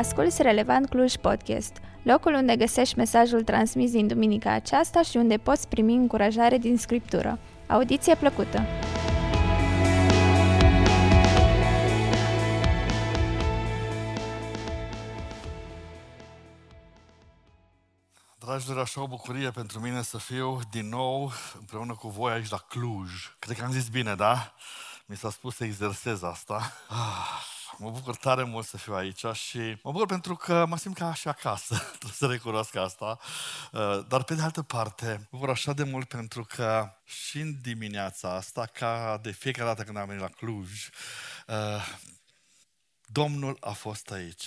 Asculți Relevant Cluj Podcast, locul unde găsești mesajul transmis din duminica aceasta și unde poți primi încurajare din Scriptură. Audiție plăcută! Dragilor, așa o bucurie pentru mine să fiu din nou împreună cu voi aici la Cluj. Cred că am zis bine, da? Mi s-a spus să exersez asta. Mă bucur tare mult să fiu aici și mă bucur pentru că mă simt ca și acasă, trebuie să recunosc asta. Dar pe de altă parte, mă bucur așa de mult pentru că și în dimineața asta, ca de fiecare dată când am venit la Cluj, Domnul a fost aici.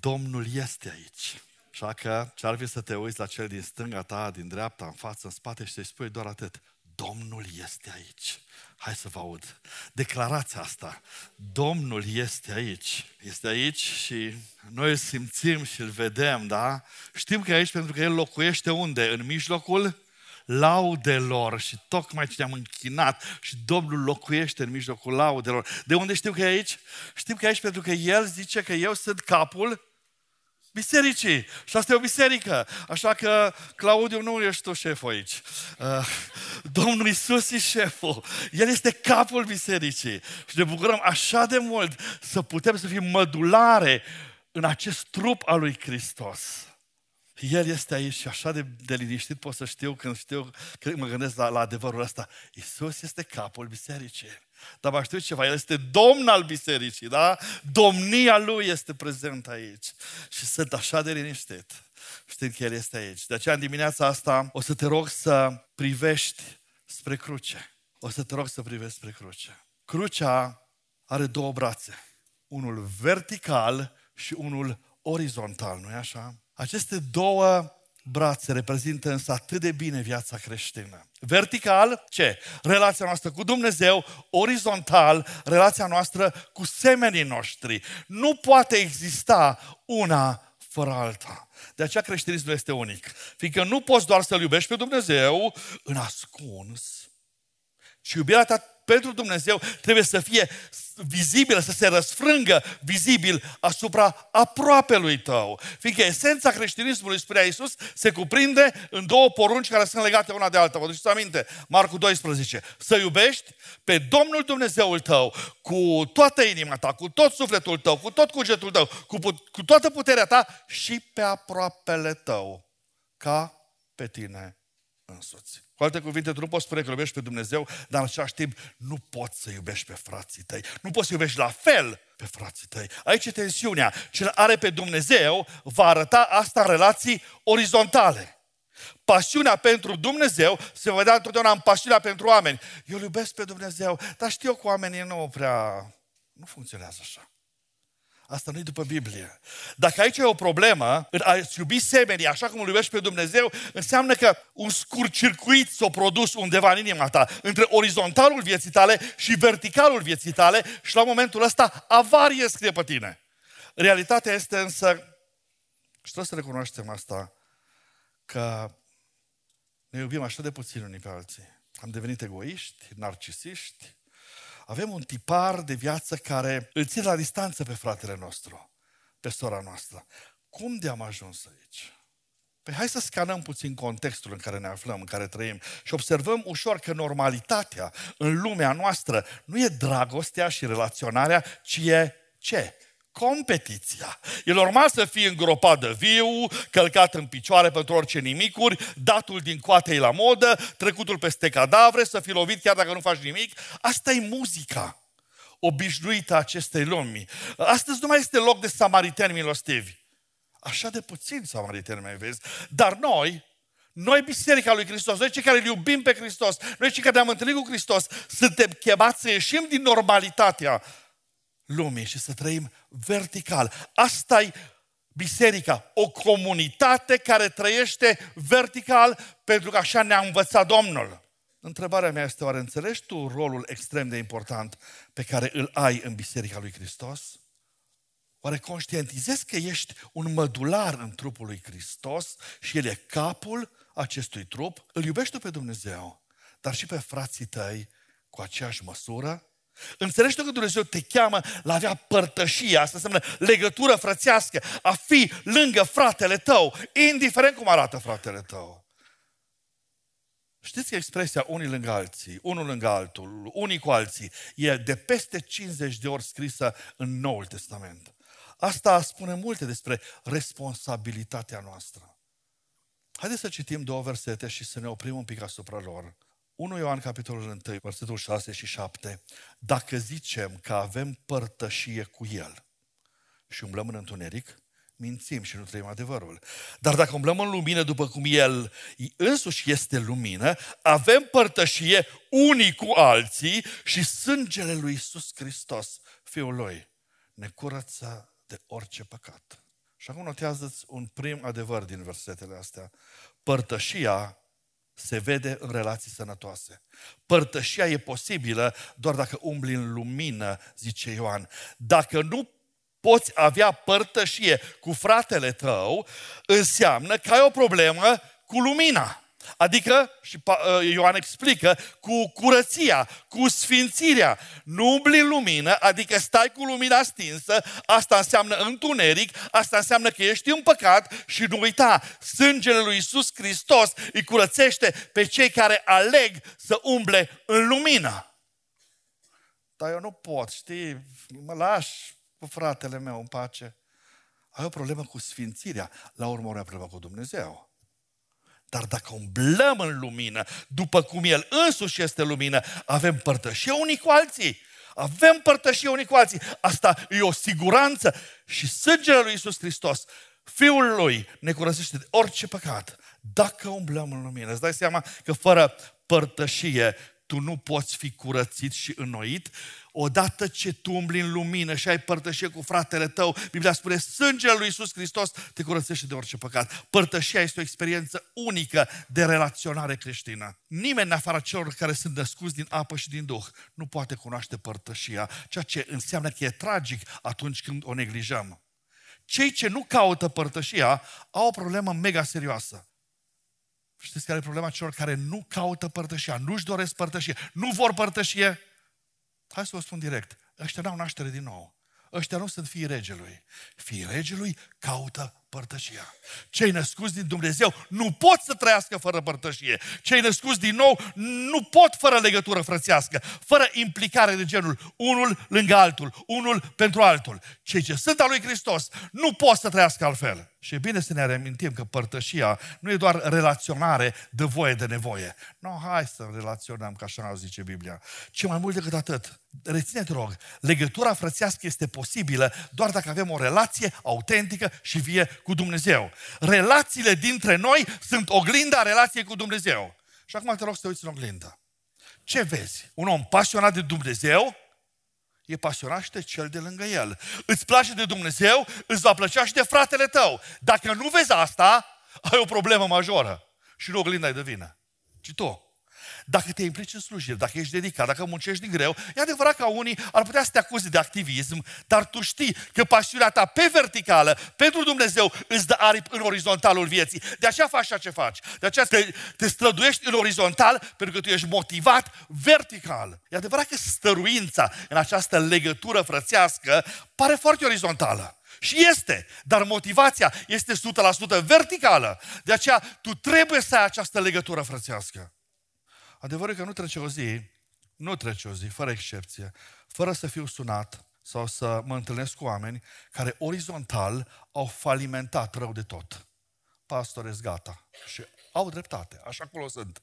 Domnul este aici. Așa că ce ar fi să te uiți la cel din stânga ta, din dreapta, în față, în spate și să-i spui doar atât. Domnul este aici. Hai să vă aud. Declarația asta. Domnul este aici. Este aici și noi îl simțim și îl vedem, da? Știm că e aici pentru că El locuiește unde? În mijlocul laudelor. Și tocmai ce ne-am închinat și Domnul locuiește în mijlocul laudelor. De unde știu că e aici? Știm că e aici pentru că El zice că eu sunt capul bisericii. Și asta e o biserică. Așa că, Claudiu, nu ești tu șeful aici. Domnul Iisus e șeful. El este capul bisericii. Și ne bucurăm așa de mult să putem să fim mădulare în acest trup al lui Hristos. El este aici și așa de liniștit pot să știu când mă gândesc la adevărul ăsta. Iisus este capul bisericii. Dar mă știu ceva, El este Domn al bisericii, da? Domnia Lui este prezent aici. Și sunt așa de liniștit, știind că El este aici. De aceea, în dimineața asta, o să te rog să privești spre cruce. Crucea are două brațe. Unul vertical și unul orizontal, nu-i așa? Aceste două brațe reprezintă însă atât de bine viața creștină. Vertical, ce? Relația noastră cu Dumnezeu, orizontal, relația noastră cu semenii noștri. Nu poate exista una fără alta. De aceea creștinismul este unic. Fiindcă nu poți doar să-L iubești pe Dumnezeu în ascuns, ci iubirea ta pentru Dumnezeu trebuie să fie vizibilă, să se răsfrângă vizibil asupra aproapelui tău. Fiindcă esența creștinismului, spunea Iisus, se cuprinde în două porunci care sunt legate una de alta. Vă duceți aminte? Marcul 12. Să iubești pe Domnul Dumnezeul tău cu toată inima ta, cu tot sufletul tău, cu tot cugetul tău, cu toată puterea ta și pe aproapele tău, ca pe tine însuți. Cu alte cuvinte, tu nu poți spune că iubești pe Dumnezeu, dar în același timp nu poți să iubești pe frații tăi. Nu poți să iubești la fel pe frații tăi. Aici e tensiunea. Cel are pe Dumnezeu va arăta asta în relații orizontale. Pasiunea pentru Dumnezeu se vedea întotdeauna în pasiunea pentru oameni. Eu iubesc pe Dumnezeu, dar știu că oamenii nu funcționează așa. Asta nu-i după Biblie. Dacă aici e o problemă, în a-ți iubi semenii așa cum îl iubești pe Dumnezeu, înseamnă că un scurtcircuit s-a produs undeva în inima ta, între orizontalul vieții tale și verticalul vieții tale și la momentul ăsta avarie scrie pe tine. Realitatea este însă, și trebuie să recunoaștem asta, că ne iubim așa de puțin unii pe alții. Am devenit egoiști, narcisiști. Avem un tipar de viață care îl ține la distanță pe fratele nostru, pe sora noastră. Cum de am ajuns aici? Păi hai să scanăm puțin contextul în care ne aflăm, în care trăim și observăm ușor că normalitatea în lumea noastră nu e dragostea și relaționarea, ci e ce? Competiția. E normal să fii îngropat de viu, călcat în picioare pentru orice nimicuri, datul din coate e la modă, trecutul peste cadavre, să fii lovit chiar dacă nu faci nimic. Asta e muzica obișnuită a acestei lumi. Astăzi nu mai este loc de samariteni milostivi. Așa de puțin samariteni mai vezi. Dar noi Biserica lui Hristos, noi cei care îl iubim pe Hristos, noi cei care ne-am întâlnit cu Hristos, suntem chemați să ieșim din normalitatea lumii și să trăim vertical. Asta e biserica, o comunitate care trăiește vertical pentru că așa ne-a învățat Domnul. Întrebarea mea este, oare înțelegi tu rolul extrem de important pe care îl ai în Biserica lui Hristos? Oare conștientizezi că ești un mădular în trupul lui Hristos și El e capul acestui trup? Îl iubești tu pe Dumnezeu, dar și pe frații tăi cu aceeași măsură? Înțelegi tu că Dumnezeu te cheamă la avea părtășie, asta înseamnă legătură frățească, a fi lângă fratele tău, indiferent cum arată fratele tău. Știți că expresia unii lângă alții, unul lângă altul, unii cu alții, e de peste 50 de ori scrisă în Noul Testament. Asta spune multe despre responsabilitatea noastră. Haideți să citim două versete și să ne oprim un pic asupra lor. 1 Ioan, capitolul 1, versetul 6 și 7. Dacă zicem că avem părtășie cu El și umblăm în întuneric, mințim și nu trăim adevărul. Dar dacă umblăm în lumină, după cum El însuși este lumină, avem părtășie unii cu alții și sângele lui Iisus Hristos, Fiul Lui, ne curăță de orice păcat. Și acum notează-ți un prim adevăr din versetele astea. Părtășia se vede în relații sănătoase. Părtășia e posibilă doar dacă umbli în lumină, zice Ioan. Dacă nu poți avea părtășie cu fratele tău, înseamnă că ai o problemă cu lumina. Adică, și Ioan explică, cu curăția, cu sfințirea. Nu umbli în lumină, adică stai cu lumina stinsă, asta înseamnă întuneric, asta înseamnă că ești în păcat și nu uita, sângele lui Iisus Hristos îi curățește pe cei care aleg să umble în lumină. Dar eu nu pot, știi, mă lași cu fratele meu în pace. Ai o problemă cu sfințirea, la urmă o problemă cu Dumnezeu. Dar dacă umblăm în lumină, după cum El însuși este lumină, avem părtășie unii cu alții. Avem părtășie unii cu alții. Asta e o siguranță. Și sângele lui Iisus Hristos, Fiul Lui, ne curățește de orice păcat. Dacă umblăm în lumină, îți dai seama că fără părtășie tu nu poți fi curățit și înnoit. Odată ce tu umbli în lumină și ai părtășie cu fratele tău, Biblia spune, sângele lui Iisus Hristos te curățește de orice păcat. Părtășia este o experiență unică de relaționare creștină. Nimeni, în afara celor care sunt născuți din apă și din Duh, nu poate cunoaște părtășia, ceea ce înseamnă că e tragic atunci când o neglijăm. Cei ce nu caută părtășia au o problemă mega serioasă. Știți care e problema celor care nu caută părtășia, nu-și doresc părtășie, nu vor părtășie? Hai să vă spun direct, ăștia n-au naștere din nou. Ăștia nu sunt fiii regelui. Fiii regelui caută părtășia. Cei născuți din Dumnezeu nu pot să trăiască fără părtășie. Cei născuți din nou nu pot fără legătură frățească, fără implicare de genul unul lângă altul, unul pentru altul. Cei ce sunt al lui Hristos nu pot să trăiască altfel. Și e bine să ne reamintim că părtășia nu e doar relaționare de voie de nevoie. Nu, hai să relaționăm, ca așa zice Biblia. Ce mai mult decât atât, reține-te rog, legătura frățească este posibilă doar dacă avem o relație autentică și vie cu Dumnezeu. Relațiile dintre noi sunt oglinda relației cu Dumnezeu. Și acum te rog să te uiți în oglindă. Ce vezi? Un om pasionat de Dumnezeu e pasionat și de cel de lângă el. Îți place de Dumnezeu, îți va plăcea și de fratele tău. Dacă nu vezi asta, ai o problemă majoră. Și nu oglinda-i de vină, ci tu. Dacă te implici în slujire, dacă ești dedicat, dacă muncești din greu, e adevărat că unii ar putea să te acuze de activism, dar tu știi că pasiunea ta pe verticală, pentru Dumnezeu, îți dă aripi în orizontalul vieții. De aceea faci ceea ce faci. De aceea te străduiești în orizontal, pentru că tu ești motivat vertical. E adevărat că stăruința în această legătură frățească pare foarte orizontală. Și este, dar motivația este 100% verticală. De aceea tu trebuie să ai această legătură frățească. Adevărul e că nu trece o zi, fără excepție, fără să fiu sunat sau să mă întâlnesc cu oameni care orizontal au falimentat rău de tot. Pastorez gata. Și au dreptate, așa acolo sunt.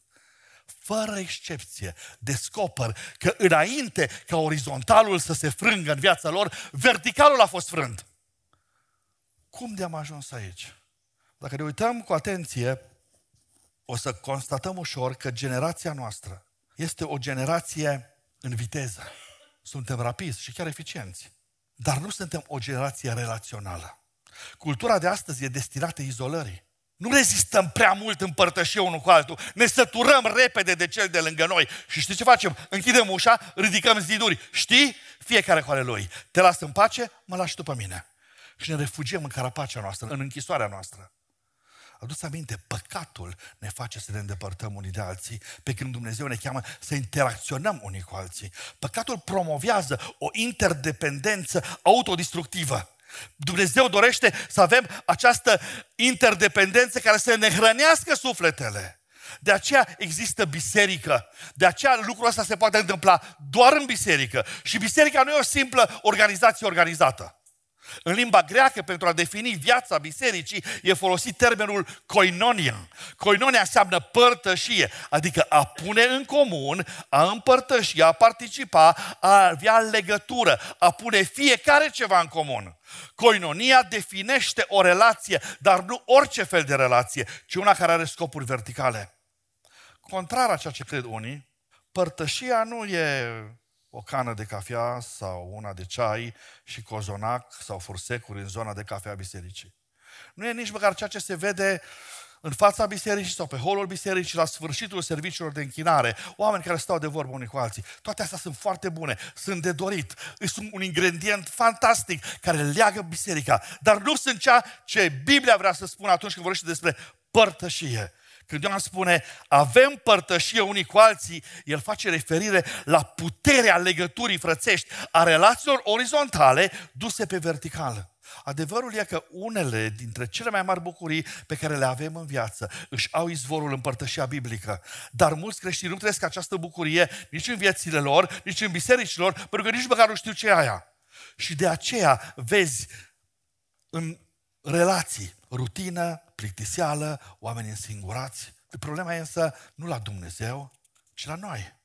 Fără excepție, descoper că înainte ca orizontalul să se frângă în viața lor, verticalul a fost frânt. Cum de-am ajuns aici? Dacă ne uităm cu atenție, o să constatăm ușor că generația noastră este o generație în viteză. Suntem rapizi și chiar eficienți, dar nu suntem o generație relațională. Cultura de astăzi e destinată izolării. Nu rezistăm prea mult în părtășie unul cu altul, ne săturăm repede de cel de lângă noi și știi ce facem? Închidem ușa, ridicăm ziduri, știi? Fiecare cu ale lui. Te las în pace, mă lași tu pe mine. Și ne refugiem în carapacea noastră, în închisoarea noastră. Aduți aminte, păcatul ne face să ne îndepărtăm unii de alții, pe când Dumnezeu ne cheamă să interacționăm unii cu alții. Păcatul promovează o interdependență autodistructivă. Dumnezeu dorește să avem această interdependență care să ne hrănească sufletele. De aceea există biserică. De aceea lucrul ăsta se poate întâmpla doar în biserică. Și biserica nu e o simplă organizație organizată. În limba greacă, pentru a defini viața bisericii, e folosit termenul koinonia. Koinonia înseamnă părtășie, adică a pune în comun, a împărtăși, a participa, a avea legătură, a pune fiecare ceva în comun. Koinonia definește o relație, dar nu orice fel de relație, ci una care are scopuri verticale. Contrar a ceea ce cred unii, părtășia nu e o cană de cafea sau una de ceai și cozonac sau fursecuri în zona de cafea bisericii. Nu e nici măcar ceea ce se vede în fața bisericii sau pe holul bisericii la sfârșitul serviciilor de închinare. Oameni care stau de vorbă unii cu alții. Toate astea sunt foarte bune, sunt de dorit, sunt un ingredient fantastic care leagă biserica. Dar nu sunt ceea ce Biblia vrea să spună atunci când vorbește despre părtășie. Când Ioan spune, avem părtășie unii cu alții, el face referire la puterea legăturii frățești, a relațiilor orizontale duse pe verticală. Adevărul e că unele dintre cele mai mari bucurii pe care le avem în viață își au izvorul în părtășia biblică. Dar mulți creștini nu trăiesc această bucurie nici în viețile lor, nici în bisericilor, pentru că nici măcar nu știu ce e aia. Și de aceea vezi în relații, rutină, plictiseală, oameni însingurați. Problema e însă nu la Dumnezeu, ci la noi.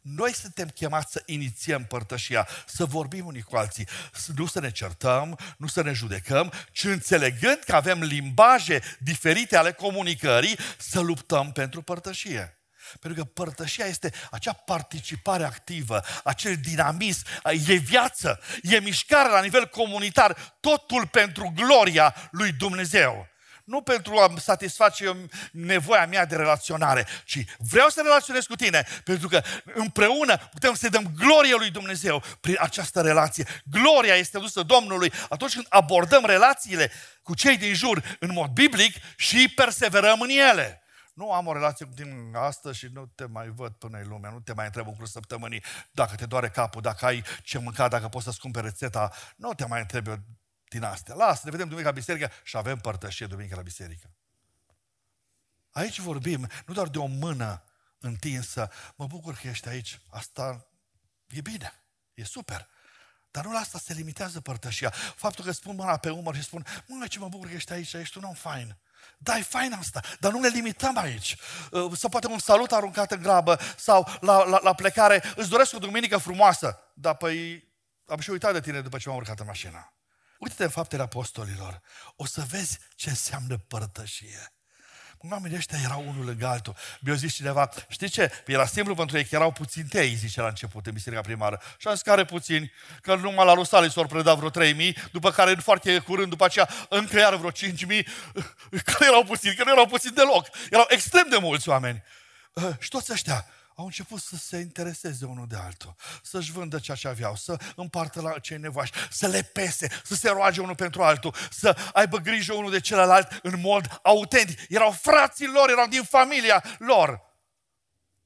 Noi suntem chemați să inițiem părtășia, să vorbim unii cu alții, nu să ne certăm, nu să ne judecăm, ci înțelegând că avem limbaje diferite ale comunicării, să luptăm pentru părtășie. Pentru că părtășia este acea participare activă, acel dinamism, e viață, e mișcare la nivel comunitar, totul pentru gloria lui Dumnezeu. Nu pentru a satisface nevoia mea de relaționare, ci vreau să relaționez cu tine, pentru că împreună putem să dăm glorie lui Dumnezeu prin această relație. Gloria este adusă Domnului atunci când abordăm relațiile cu cei din jur în mod biblic și perseverăm în ele. Nu am o relație cu tine astăzi și nu te mai văd până-i lumea, nu te mai întreb lucruri săptămânii, dacă te doare capul, dacă ai ce mânca, dacă poți să-ți cumperi rețeta, nu te mai întreb eu din astea. Lasă, ne vedem duminica la biserică și avem părtășie duminica la biserică. Aici vorbim nu doar de o mână întinsă, mă bucur că ești aici, asta e bine, e super. Dar nu la asta se limitează părtășia. Faptul că spun mâna pe umăr și spun, măi, ce mă bucur că ești aici, ești un om fain. Da, e fain asta, dar nu ne limităm aici. Sau poate un salut aruncat în grabă sau la plecare. Îți doresc o duminică frumoasă. Dar păi, am și uitat de tine după ce m-am urcat în mașină. Uite-te în Faptele Apostolilor. O să vezi ce înseamnă părtășie. Oamenii ăștia erau unul lângă altul. Mi-a zis cineva, știi ce? Era simplu pentru ei că erau puțini tei, zice la început, în biserica primară. Și am zis, care puțini? Că numai la Rusali s-au predat vreo 3.000, după care în foarte curând, după aceea, încă iar vreo 5.000, că erau puțini, că nu erau puțini deloc. Erau extrem de mulți oameni. Și toți ăștia au început să se intereseze unul de altul, să-și vândă ceea ce aveau, să împartă la cei nevoiași, să le pese, să se roage unul pentru altul, să aibă grijă unul de celălalt în mod autentic. Erau frații lor, erau din familia lor.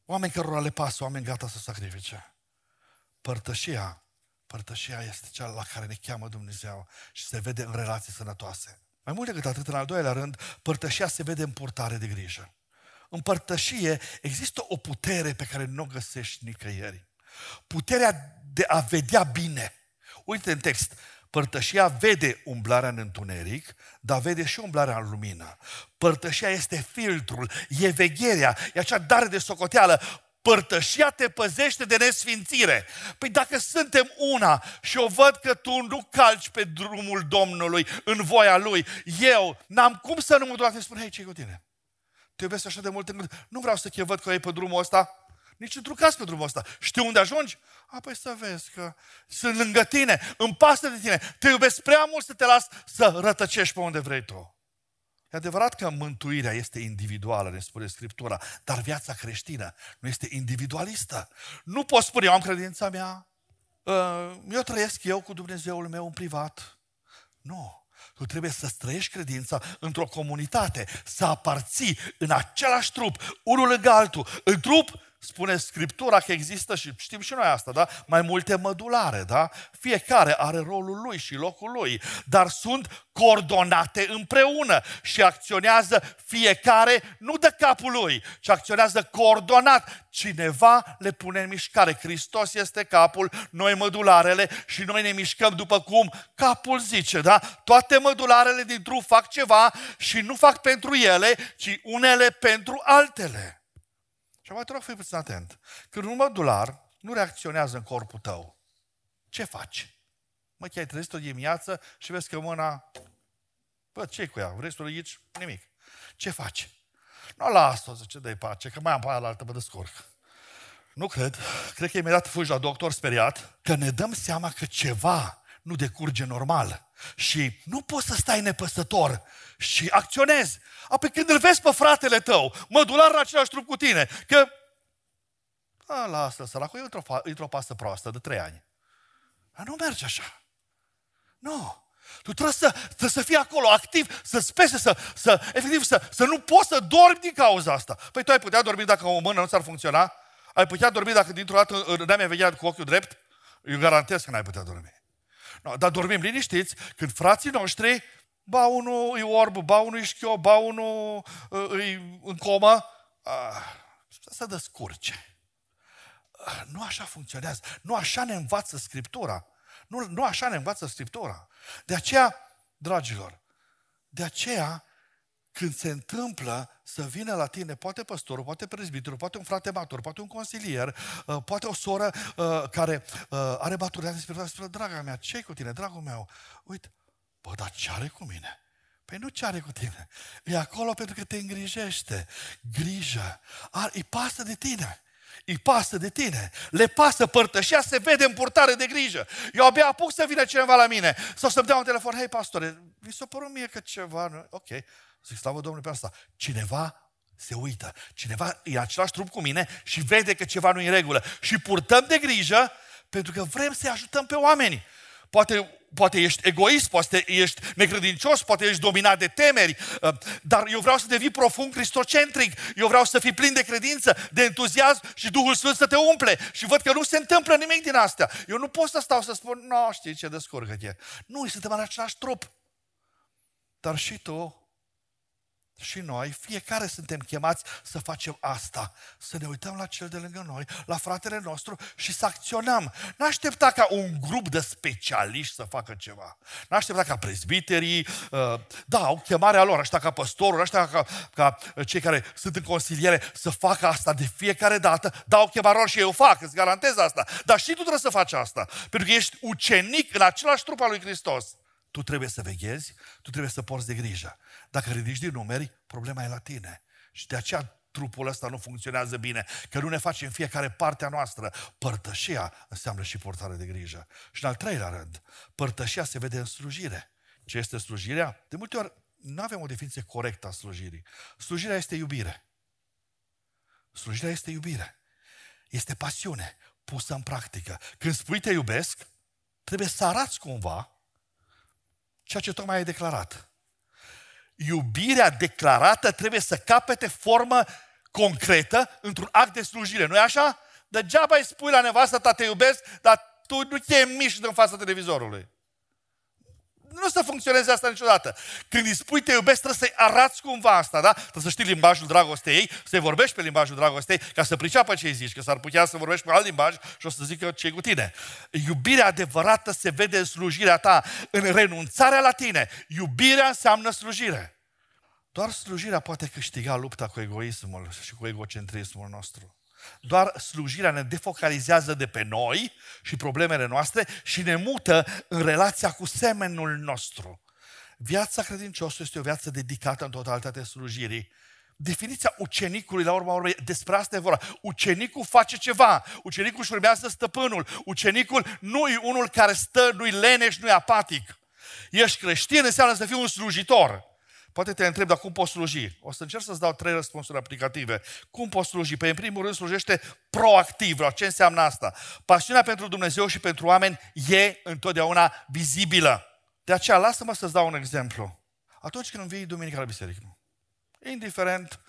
Oameni cărora le pasă, oameni gata să sacrifice. Părtășia este cea la care ne cheamă Dumnezeu și se vede în relații sănătoase. Mai mult decât atât, în al doilea rând, părtășia se vede în purtare de grijă. În părtășie există o putere pe care nu o găsești nicăieri. Puterea de a vedea bine. Uite în text, părtășia vede umblarea în întuneric, dar vede și umblarea în lumină. Părtășia este filtrul, e vegherea, e acea dare de socoteală. Părtășia te păzește de nesfințire. Păi dacă suntem una și o văd că tu nu calci pe drumul Domnului, în voia Lui, eu n-am cum să nu mă duc și spun, hei, ce-i cu tine? Te iubesc așa de mult încât nu vreau să te văd că e pe drumul ăsta, nici într-un caz pe drumul ăsta. Știu unde ajungi? Apoi să vezi că sunt lângă tine, îmi pasă de tine, te iubesc prea mult să te las să rătăcești pe unde vrei tu. E adevărat că mântuirea este individuală, ne spune Scriptura, dar viața creștină nu este individualistă. Nu poți spune, eu am credința mea, eu trăiesc eu cu Dumnezeul meu în privat. Nu. Tu trebuie să străiești credința într-o comunitate, să aparții în același trup, unul lângă altul. În trup, spune Scriptura că există, și știm și noi asta, da? Mai multe mădulare, da? Fiecare are rolul lui și locul lui, dar sunt coordonate împreună și acționează fiecare nu de capul lui, ci acționează coordonat. Cineva le pune în mișcare. Hristos este capul, noi mădularele și noi ne mișcăm după cum capul zice, da? Toate mădularele din trup fac ceva și nu fac pentru ele, ci unele pentru altele. Și mai te rog, fii puțin atent. Când un mădular nu reacționează în corpul tău, ce faci? Mă, chiar ai trezit-o dimineață și vezi că mâna... Bă, ce-i cu ea? Vrei să o ridici? Nimic. Ce faci? Nu, las-o, zice, dă-i pace, că mai am pe aia la altă, mă descurc. Nu cred. Cred că imediat fugi la doctor speriat, că ne dăm seama că ceva nu decurge normal. Și nu poți să stai nepăsător și acționezi. Apoi când îl vezi pe fratele tău, mădular în același trup cu tine, că... A, lasă-l, săracul, e într-o pasă proastă de 3 ani. Dar nu merge așa. Nu. Tu trebuie să fii acolo, activ, să-ți pese, efectiv, să nu poți să dormi din cauza asta. Păi tu ai putea dormi dacă o mână nu ți-ar funcționa? Ai putea dormi dacă dintr-o dată n-ai mai veghea cu ochiul drept? Eu garantez că n-ai putea dormi. No, dar dormim liniștiți când frații noștri, ba unul e orb, ba unul e șchio, ba unul e în comă, să descurce. Nu așa funcționează, nu așa ne învață Scriptura. Nu așa ne învață Scriptura. De aceea, dragilor, de aceea când se întâmplă să vină la tine poate păstorul, poate prezbitorul, poate un frate matur, poate un consilier, poate o soră care are maturitate spirituală, spune, draga mea, ce-i cu tine, dragul meu? Uite, bă, dar ce are cu mine? Păi nu ce are cu tine. E acolo pentru că te îngrijește. Grijă. Îi pasă de tine. Îi pasă de tine. Le pasă, părtășia se vede în purtare de grijă. Eu abia apuc să vină cineva la mine sau să-mi dea un telefon. Hei, pastore, mi s-a părut mie că ceva nu... Ok. Zic, slavă Domnului pe asta. Cineva se uită. Cineva e același trup cu mine și vede că ceva nu e în regulă. Și purtăm de grijă pentru că vrem să-i ajutăm pe oameni. Poate ești egoist, poate ești necredincios, poate ești dominat de temeri, dar eu vreau să devii profund cristocentric, eu vreau să fii plin de credință, de entuziasm și Duhul Sfânt să te umple. Și văd că nu se întâmplă nimic din astea. Eu nu pot să stau să spun, nu, știi ce, descurcă-te. Nu, suntem în același trup. Dar și tu... Și noi, fiecare suntem chemați să facem asta, să ne uităm la cel de lângă noi, la fratele nostru și să acționăm. N-aștepta ca un grup de specialiști să facă ceva. N-aștepta ca prezbiterii, au chemarea lor, aștepta ca păstorul, aștepta ca cei care sunt în consiliere să facă asta de fiecare dată, dau chemarea lor și eu fac, îți garantez asta. Dar și tu trebuie să faci asta, pentru că ești ucenic în același trup al lui Hristos. Tu trebuie să veghezi, tu trebuie să porți de grijă. Dacă ridici din numeri, problema e la tine. Și de aceea trupul ăsta nu funcționează bine, că nu ne facem fiecare partea noastră. Părtășia înseamnă și portare de grijă. Și în al treilea rând, părtășia se vede în slujire. Ce este slujirea? De multe ori nu avem o definiție corectă a slujirii. Slujirea este iubire. Slujirea este iubire. Este pasiune pusă în practică. Când spui te iubesc, trebuie să arăți cumva ceea ce tocmai ai declarat. Iubirea declarată trebuie să capete formă concretă într-un act de slujire. Nu-i așa? Degeaba îi spui la nevastă ta te iubesc, dar tu nu te miști în fața televizorului. Nu o să funcționeze asta niciodată. Când îi spui te iubesc, trebuie să-i arăți cumva asta, da? Trebuie să știi limbajul dragostei ei, să-i vorbești pe limbajul dragostei, ca să priceapă ce îi zici, că s-ar putea să vorbești pe alt limbaj și o să zică ce-i cu tine. Iubirea adevărată se vede în slujirea ta, în renunțarea la tine. Iubirea înseamnă slujire. Doar slujirea poate câștiga lupta cu egoismul și cu egocentrismul nostru. Doar slujirea ne defocalizează de pe noi și problemele noastre și ne mută în relația cu semenul nostru. Viața credinciosului este o viață dedicată în totalitate slujirii. Definiția ucenicului, la urma urmei, despre asta e vorba. Ucenicul face ceva, ucenicul își urmează stăpânul, ucenicul nu e unul care stă, nu-i leneș, nu-i apatic. Ești creștin, înseamnă să fii un slujitor. Poate te întreb, dar cum poți sluji? O să încerc să-ți dau 3 răspunsuri aplicative. Cum poți sluji? Păi, în primul rând, slujește proactiv. Ce înseamnă asta? Pasiunea pentru Dumnezeu și pentru oameni e întotdeauna vizibilă. De aceea, lasă-mă să-ți dau un exemplu. Atunci când vii duminica la biserică, indiferent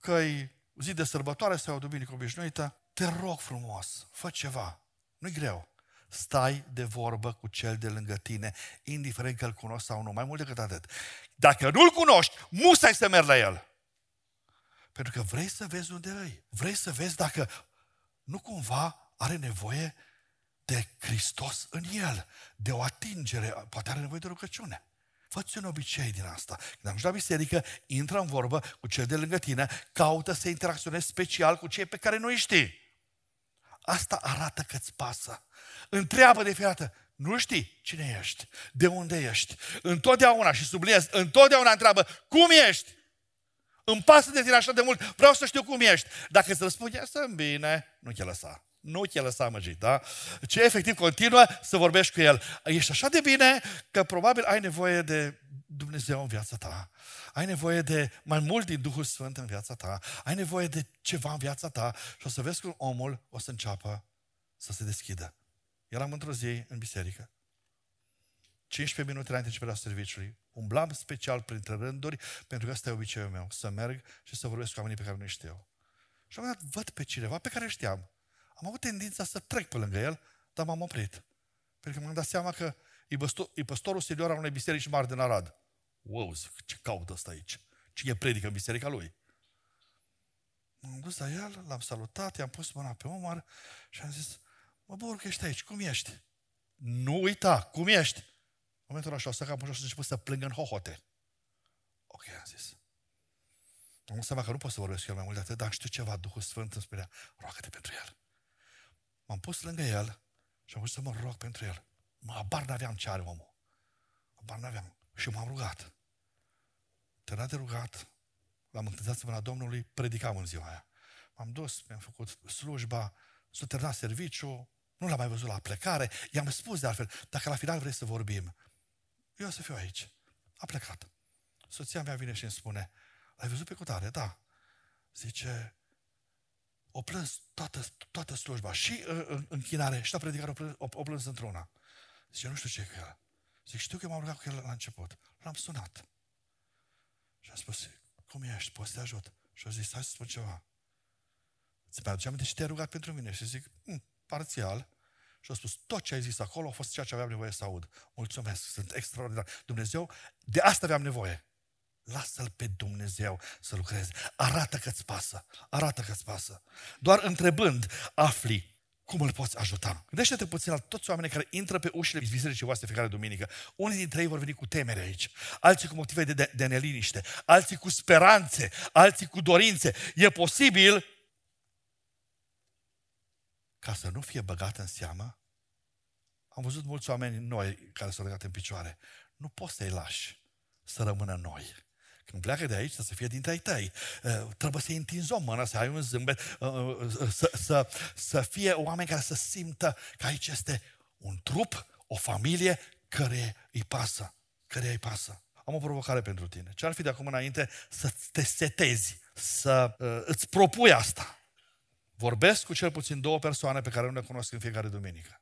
că-i zi de sărbătoare sau o duminică obișnuită, te rog frumos, fă ceva. Nu-i greu. Stai de vorbă cu cel de lângă tine, indiferent că îl cunoști sau nu, mai mult decât atât. Dacă nu-l cunoști, musai să mergi la el. Pentru că vrei să vezi unde e. Vrei să vezi dacă nu cumva are nevoie de Hristos în el, de o atingere, poate are nevoie de rugăciune. Fă-ți un obicei din asta. Când ajungi la biserică, intră în vorbă cu cel de lângă tine, caută să interacționezi special cu cei pe care nu-i știi. Asta arată că îți pasă. Întreabă de fiecare dată, nu știi cine ești, de unde ești. Întotdeauna, și subliniez, întotdeauna întreabă, cum ești? Îmi pasă de tine așa de mult, vreau să știu cum ești. Dacă îți răspunde, sunt bine, nu te lăsa. Nu te lăsa amăgit, da? Ce efectiv continuă să vorbești cu el. Ești așa de bine că probabil ai nevoie de Dumnezeu în viața ta. Ai nevoie de mai mult din Duhul Sfânt în viața ta. Ai nevoie de ceva în viața ta și o să vezi cum omul o să înceapă să se deschidă. Eram într-o zi în biserică. 15 minute înainte de începerea serviciului. Umblam special printre rânduri pentru că asta e obiceiul meu. Să merg și să vorbesc cu oamenii pe care nu-i știu. Și am dat, văd pe cineva pe care știam. Am avut tendința să trec pe lângă el, dar m-am oprit. Pentru că m-am dat seama că e păstorul senior al unei biserici mari din Arad. Wow, zic, ce caută ăsta aici? Cine predică în biserica lui? M-am dus la el, l-am salutat, i-am pus mâna pe umăr și am zis, mă bucur că ești aici, cum ești? Nu uita, cum ești? În momentul ăla și-o săcam și-o început să plângă în hohote. Ok, am zis. Am zis că nu pot să vorbesc cu el mai mult de atât, dar știu ceva, Duhul Sfânt îmi spunea, roagă-te pentru el. M-am pus lângă el și am vrut să mă rog pentru el. Abar n-aveam ce are omul. Abar n-aveam. Și m-am rugat. Terminat de rugat, l-am încălzat în mâna Domnului, predicam în ziua aia. M-am dus, mi-am făcut slujba, s-a terminat serviciu, nu l-am mai văzut la plecare, i-am spus de altfel, dacă la final vrei să vorbim, eu o să fiu aici. A plecat. Soția mea vine și îmi spune, l-ai văzut pe Cotare? Da. Zice, o plâns toată slujba, și închinare, și la predicare o plâns într-una. Zice, nu știu ce e cu el. Zic, știu că m-am rugat cu el la început. L-am sunat. Și am spus, cum ești? Poți să te ajut? Și a zis, hai să spun ceva. Îți mai aduce aminte și te-ai rugat pentru mine. Și zic, parțial. Și a spus, tot ce ai zis acolo a fost ceea ce aveam nevoie să aud. Mulțumesc, sunt extraordinar. Dumnezeu, de asta aveam nevoie. Lasă-L pe Dumnezeu să lucreze. Arată că-ți pasă. Arată că-ți pasă. Doar întrebând, afli cum îl poți ajuta. Gândește-te puțin la toți oamenii care intră pe ușile bisericii voastre fiecare duminică. Unii dintre ei vor veni cu temere aici, alții cu motive de neliniște, alții cu speranțe, alții cu dorințe. E posibil ca să nu fie băgat în seamă. Am văzut mulți oameni noi care s-au legat în picioare. Nu poți să-i lași să rămână noi. Când pleacă de aici, să fie dintre ai tăi. Trebuie să-i întinzi o mână, să ai un zâmbet, să fie oameni care să simtă că aici este un trup, o familie care îi pasă. Am o provocare pentru tine. Ce ar fi de acum înainte să te setezi, să îți propui asta? Vorbesc cu cel puțin 2 persoane pe care nu le cunosc în fiecare duminică.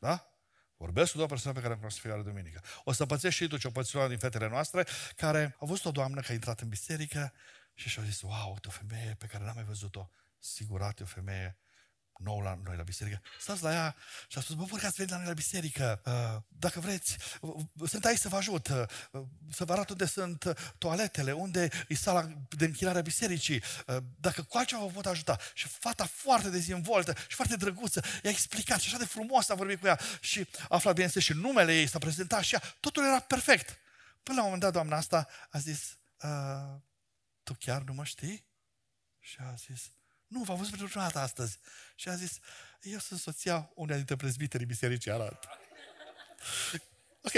Da? Vorbesc cu 2 persoane pe care am cunoscut fiecare duminică. O să pățești și tu ce o pățești una din fetele noastre, care a văzut o doamnă care a intrat în biserică și și-a zis, wow, o femeie pe care n-am mai văzut-o. Sigurat, o femeie nouă la noi la biserică. Stați la ea și a spus, bă, vă că ați venit la noi la biserică. Dacă vreți, sunt aici să vă ajut, să vă arăt unde sunt toaletele, unde e sala de închinare a bisericii. Dacă cu altceva vă pot ajuta. Și fata foarte dezinvoltă și foarte drăguță i-a explicat și așa de frumos a vorbit cu ea și a aflat, bineînțeles, și numele ei, s-a prezentat și ea. Totul era perfect. Până la un moment dat, doamna asta a zis, tu chiar nu mă știi? Și a zis, nu, v-am văzut pentru prima dată astăzi. Și a zis, eu sunt soția uneia dintre prezbiterii bisericii Arad. Ok,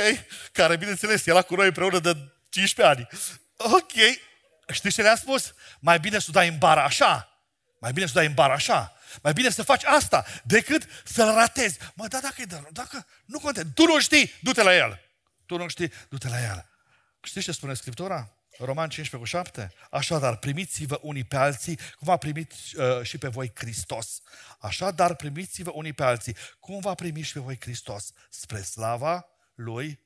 care, bineînțeles, era cu noi împreună de 15 ani. Ok, știi ce le-a spus? Mai bine să dai în bara așa. Mai bine să faci asta decât să-l ratezi. Mă, da, dacă nu contează. Tu nu știi, du-te la el. Știi ce spune Scriptura? Roman 15:7. Așadar, primiți-vă unii pe alții, cum v-a primit și pe voi Hristos. Spre slava lui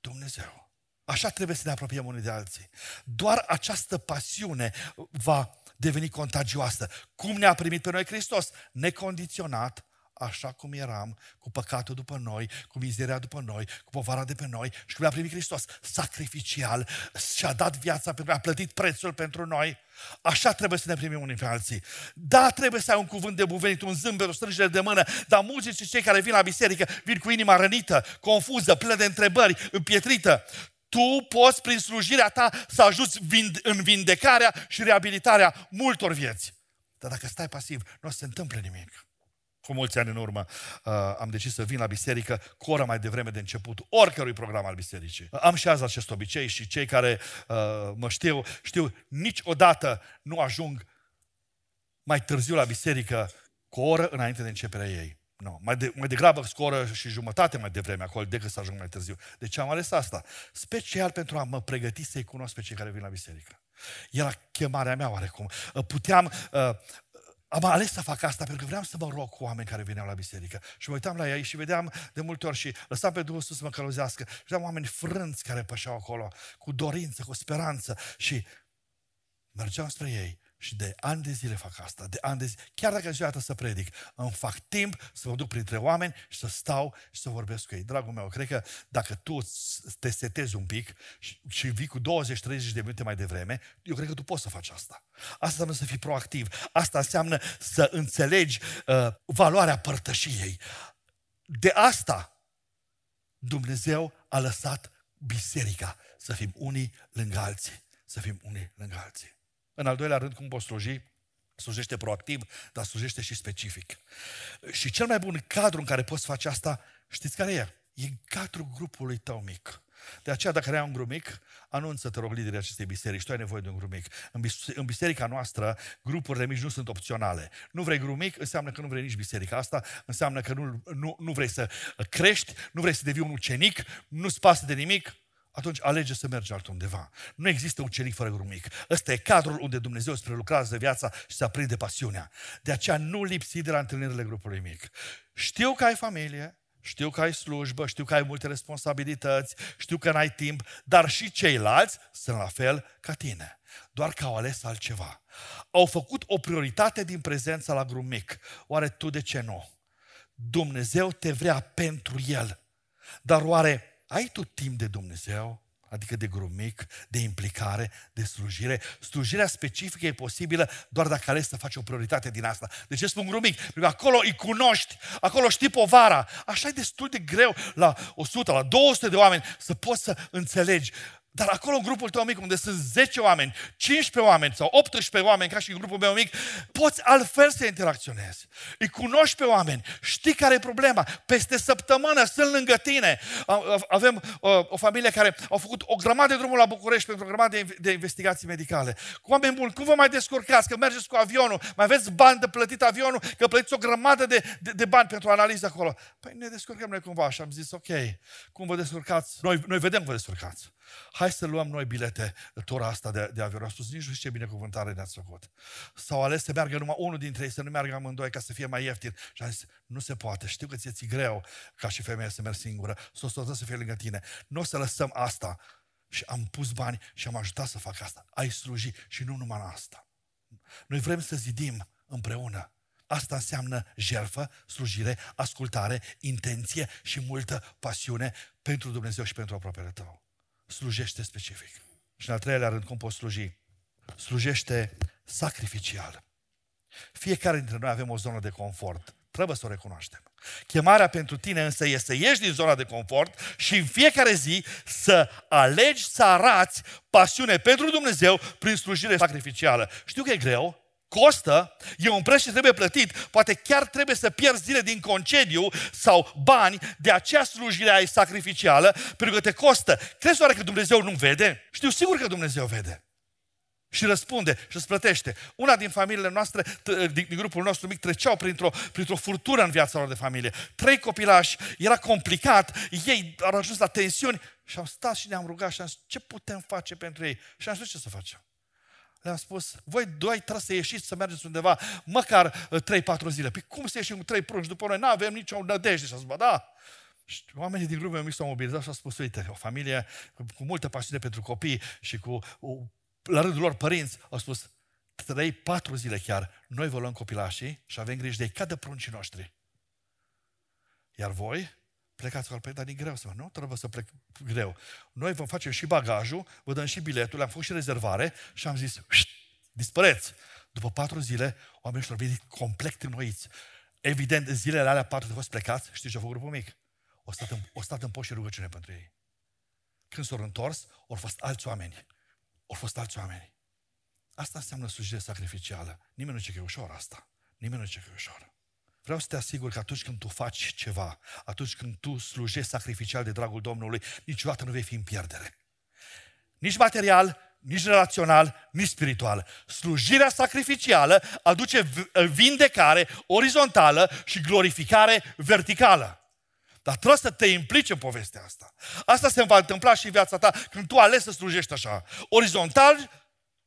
Dumnezeu. Așa trebuie să ne apropiem unii de alții. Doar această pasiune va deveni contagioasă. Cum ne-a primit pe noi Hristos? Necondiționat, așa cum eram, cu păcatul după noi, cu mizeria după noi, cu povara de pe noi, și cum ne-a primit Hristos? Sacrificial, și-a dat viața pentru noi, a plătit prețul pentru noi. Așa trebuie să ne primim unii pe alții. Da, trebuie să ai un cuvânt de bun venit, un zâmbet, o strângere de mână, dar mulți și cei care vin la biserică vin cu inima rănită, confuză, plină de întrebări, împietrită. Tu poți, prin slujirea ta, să ajuți în vindecarea și reabilitarea multor vieți. Dar dacă stai pasiv, nu se întâmplă nimic. Cu mulți ani în urmă am decis să vin la biserică cu oră mai devreme de începutul oricărui program al bisericii. Am și azi acest obicei și cei care mă știu, niciodată nu ajung mai târziu la biserică cu o oră înainte de începerea ei. No, mai degrabă cu o oră și jumătate mai devreme acolo decât să ajung mai târziu. De ce am ales asta? Special pentru a mă pregăti să-i cunosc pe cei care vin la biserică. Era chemarea mea oarecum. Am ales să fac asta pentru că vreau să mă rog cu oameni care veneau la biserică. Și mă uitam la ei și vedeam de multe ori și lăsam pe Duhul Sfânt să mă călăuzească. Și vedeam oameni frânți care pășeau acolo cu dorință, cu speranță și mergeam spre ei. Și de ani de zile fac asta, de ani de zile. Chiar dacă ziua dată să predic, îmi fac timp să mă duc printre oameni și să stau și să vorbesc cu ei. Dragul meu, cred că dacă tu te setezi un pic și vii cu 20-30 de minute mai devreme, eu cred că tu poți să faci asta. Asta înseamnă să fii proactiv. Asta înseamnă să înțelegi valoarea părtășiei. De asta Dumnezeu a lăsat biserica. Să fim unii lângă alții. Să fim unii lângă alții. În al doilea rând, cum poți sluji? Slujește proactiv, dar slujește și specific. Și cel mai bun cadru în care poți face asta, știți care e? E cadrul grupului tău mic. De aceea, dacă ai un grup mic, anunță, te rog, liderii acestei biserici, tu ai nevoie de un grup mic. În biserica noastră, grupurile mici nu sunt opționale. Nu vrei grup mic, înseamnă că nu vrei nici biserica asta, înseamnă că nu vrei să crești, nu vrei să devii un ucenic, nu-ți pasă de nimic. Atunci alege să mergi altundeva. Nu există ucenic fără grup mic. Ăsta e cadrul unde Dumnezeu îți prelucrează viața și se aprinde pasiunea. De aceea nu lipsi de la întâlnirile grupului mic. Știu că ai familie, știu că ai slujbă, știu că ai multe responsabilități, știu că n-ai timp, dar și ceilalți sunt la fel ca tine. Doar că au ales altceva. Au făcut o prioritate din prezența la grup mic. Oare tu de ce nu? Dumnezeu te vrea pentru El. Dar oare ai tu timp de Dumnezeu, adică de grup mic, de implicare, de slujire? Slujirea specifică e posibilă doar dacă alegi să faci o prioritate din asta. De ce spun grup mic? Pentru că acolo îi cunoști, acolo știi povara. Așa e destul de greu la 100, la 200 de oameni să poți să înțelegi. Dar acolo în grupul tău mic, unde sunt 10 oameni, 15 oameni sau 18 oameni, ca și în grupul meu mic, poți altfel să interacționezi. Îi cunoști pe oameni, știi care e problema, peste săptămână sunt lângă tine. Avem o familie care au făcut o grămadă de drumul la București pentru o grămadă de investigații medicale. Cu oameni buni, cum vă mai descurcați, că mergeți cu avionul, mai aveți bani de plătit avionul, că plătiți o grămadă de bani pentru analiză acolo. Păi ne descurcăm noi cumva și am zis, ok, cum vă descurcați? Noi vedem cum vă descurcați. Hai să luăm noi bilete tura asta de avion. A spus, nici nu știu ce binecuvântare ne-ați făcut. S-au ales să meargă numai unul dintre ei, să nu meargă amândoi ca să fie mai ieftin. Și am zis, nu se poate, știu că ți-e greu ca și femeia să mergi singură, soțul tău să fie lângă tine. Nu o să lăsăm asta. Și am pus bani și am ajutat să fac asta. Ai sluji și nu numai la asta. Noi vrem să zidim împreună. Asta înseamnă jertfă, slujire, ascultare, intenție și multă pasiune pentru Dumnezeu și pentru aproapele tău. Slujește specific. Și în al treilea rând, cum poți sluji? Slujește sacrificial. Fiecare dintre noi avem o zonă de confort. Trebuie să o recunoaștem. Chemarea pentru tine însă este să ieși din zona de confort și în fiecare zi să alegi să arăți pasiune pentru Dumnezeu prin slujire sacrificială. Știu că e greu, costă, e un preț și trebuie plătit, poate chiar trebuie să pierzi zile din concediu sau bani, de aceea slujirea e sacrificială, pentru că te costă. Crezi oare că Dumnezeu nu vede? Știu sigur că Dumnezeu vede. Și răspunde și îți plătește. Una din familiile noastre, din grupul nostru mic, treceau printr-o furtună în viața lor de familie. 3 copilași, era complicat, ei au ajuns la tensiuni și am stat și ne-am rugat și am zis, ce putem face pentru ei? Și am spus, ce să facem? Le-am spus, voi doi trebuie să ieșiți, să mergeți undeva, măcar 3-4 zile. Păi cum să ieșim cu 3 prunci după noi? N-avem nicio nădejde. Și am zis, da, Și oamenii din grupul meu s-au mobilizat și au spus, uite, o familie cu multă pasiune pentru copii și cu, la rândul lor, părinți, au spus, 3-4 zile chiar, noi vă luăm copilașii și avem grijă de ei ca de pruncii noștri. Iar voi plecați cu alpăi, dar din greu, nu trebuie să plec greu. Noi vom face și bagajul, vă dăm și biletul, am făcut și rezervare și am zis, dispăreți. După 4 zile, oamenii și-au venit complet înnoiți. Evident, zilele alea 4 de fost plecați, știți ce a făcut grupul mic? O stat în post și rugăciune pentru ei. Când s-au întors, au fost alți oameni. Asta înseamnă slujire sacrificială. Nimeni nu zice că e ușor asta. Vreau să te asigur că atunci când tu faci ceva, atunci când tu slujești sacrificial de dragul Domnului, niciodată nu vei fi în pierdere. Nici material, nici relațional, nici spiritual. Slujirea sacrificială aduce vindecare orizontală și glorificare verticală. Dar trebuie să te implici în povestea asta. Asta se va întâmpla și în viața ta când tu alegi să slujești așa. Orizontal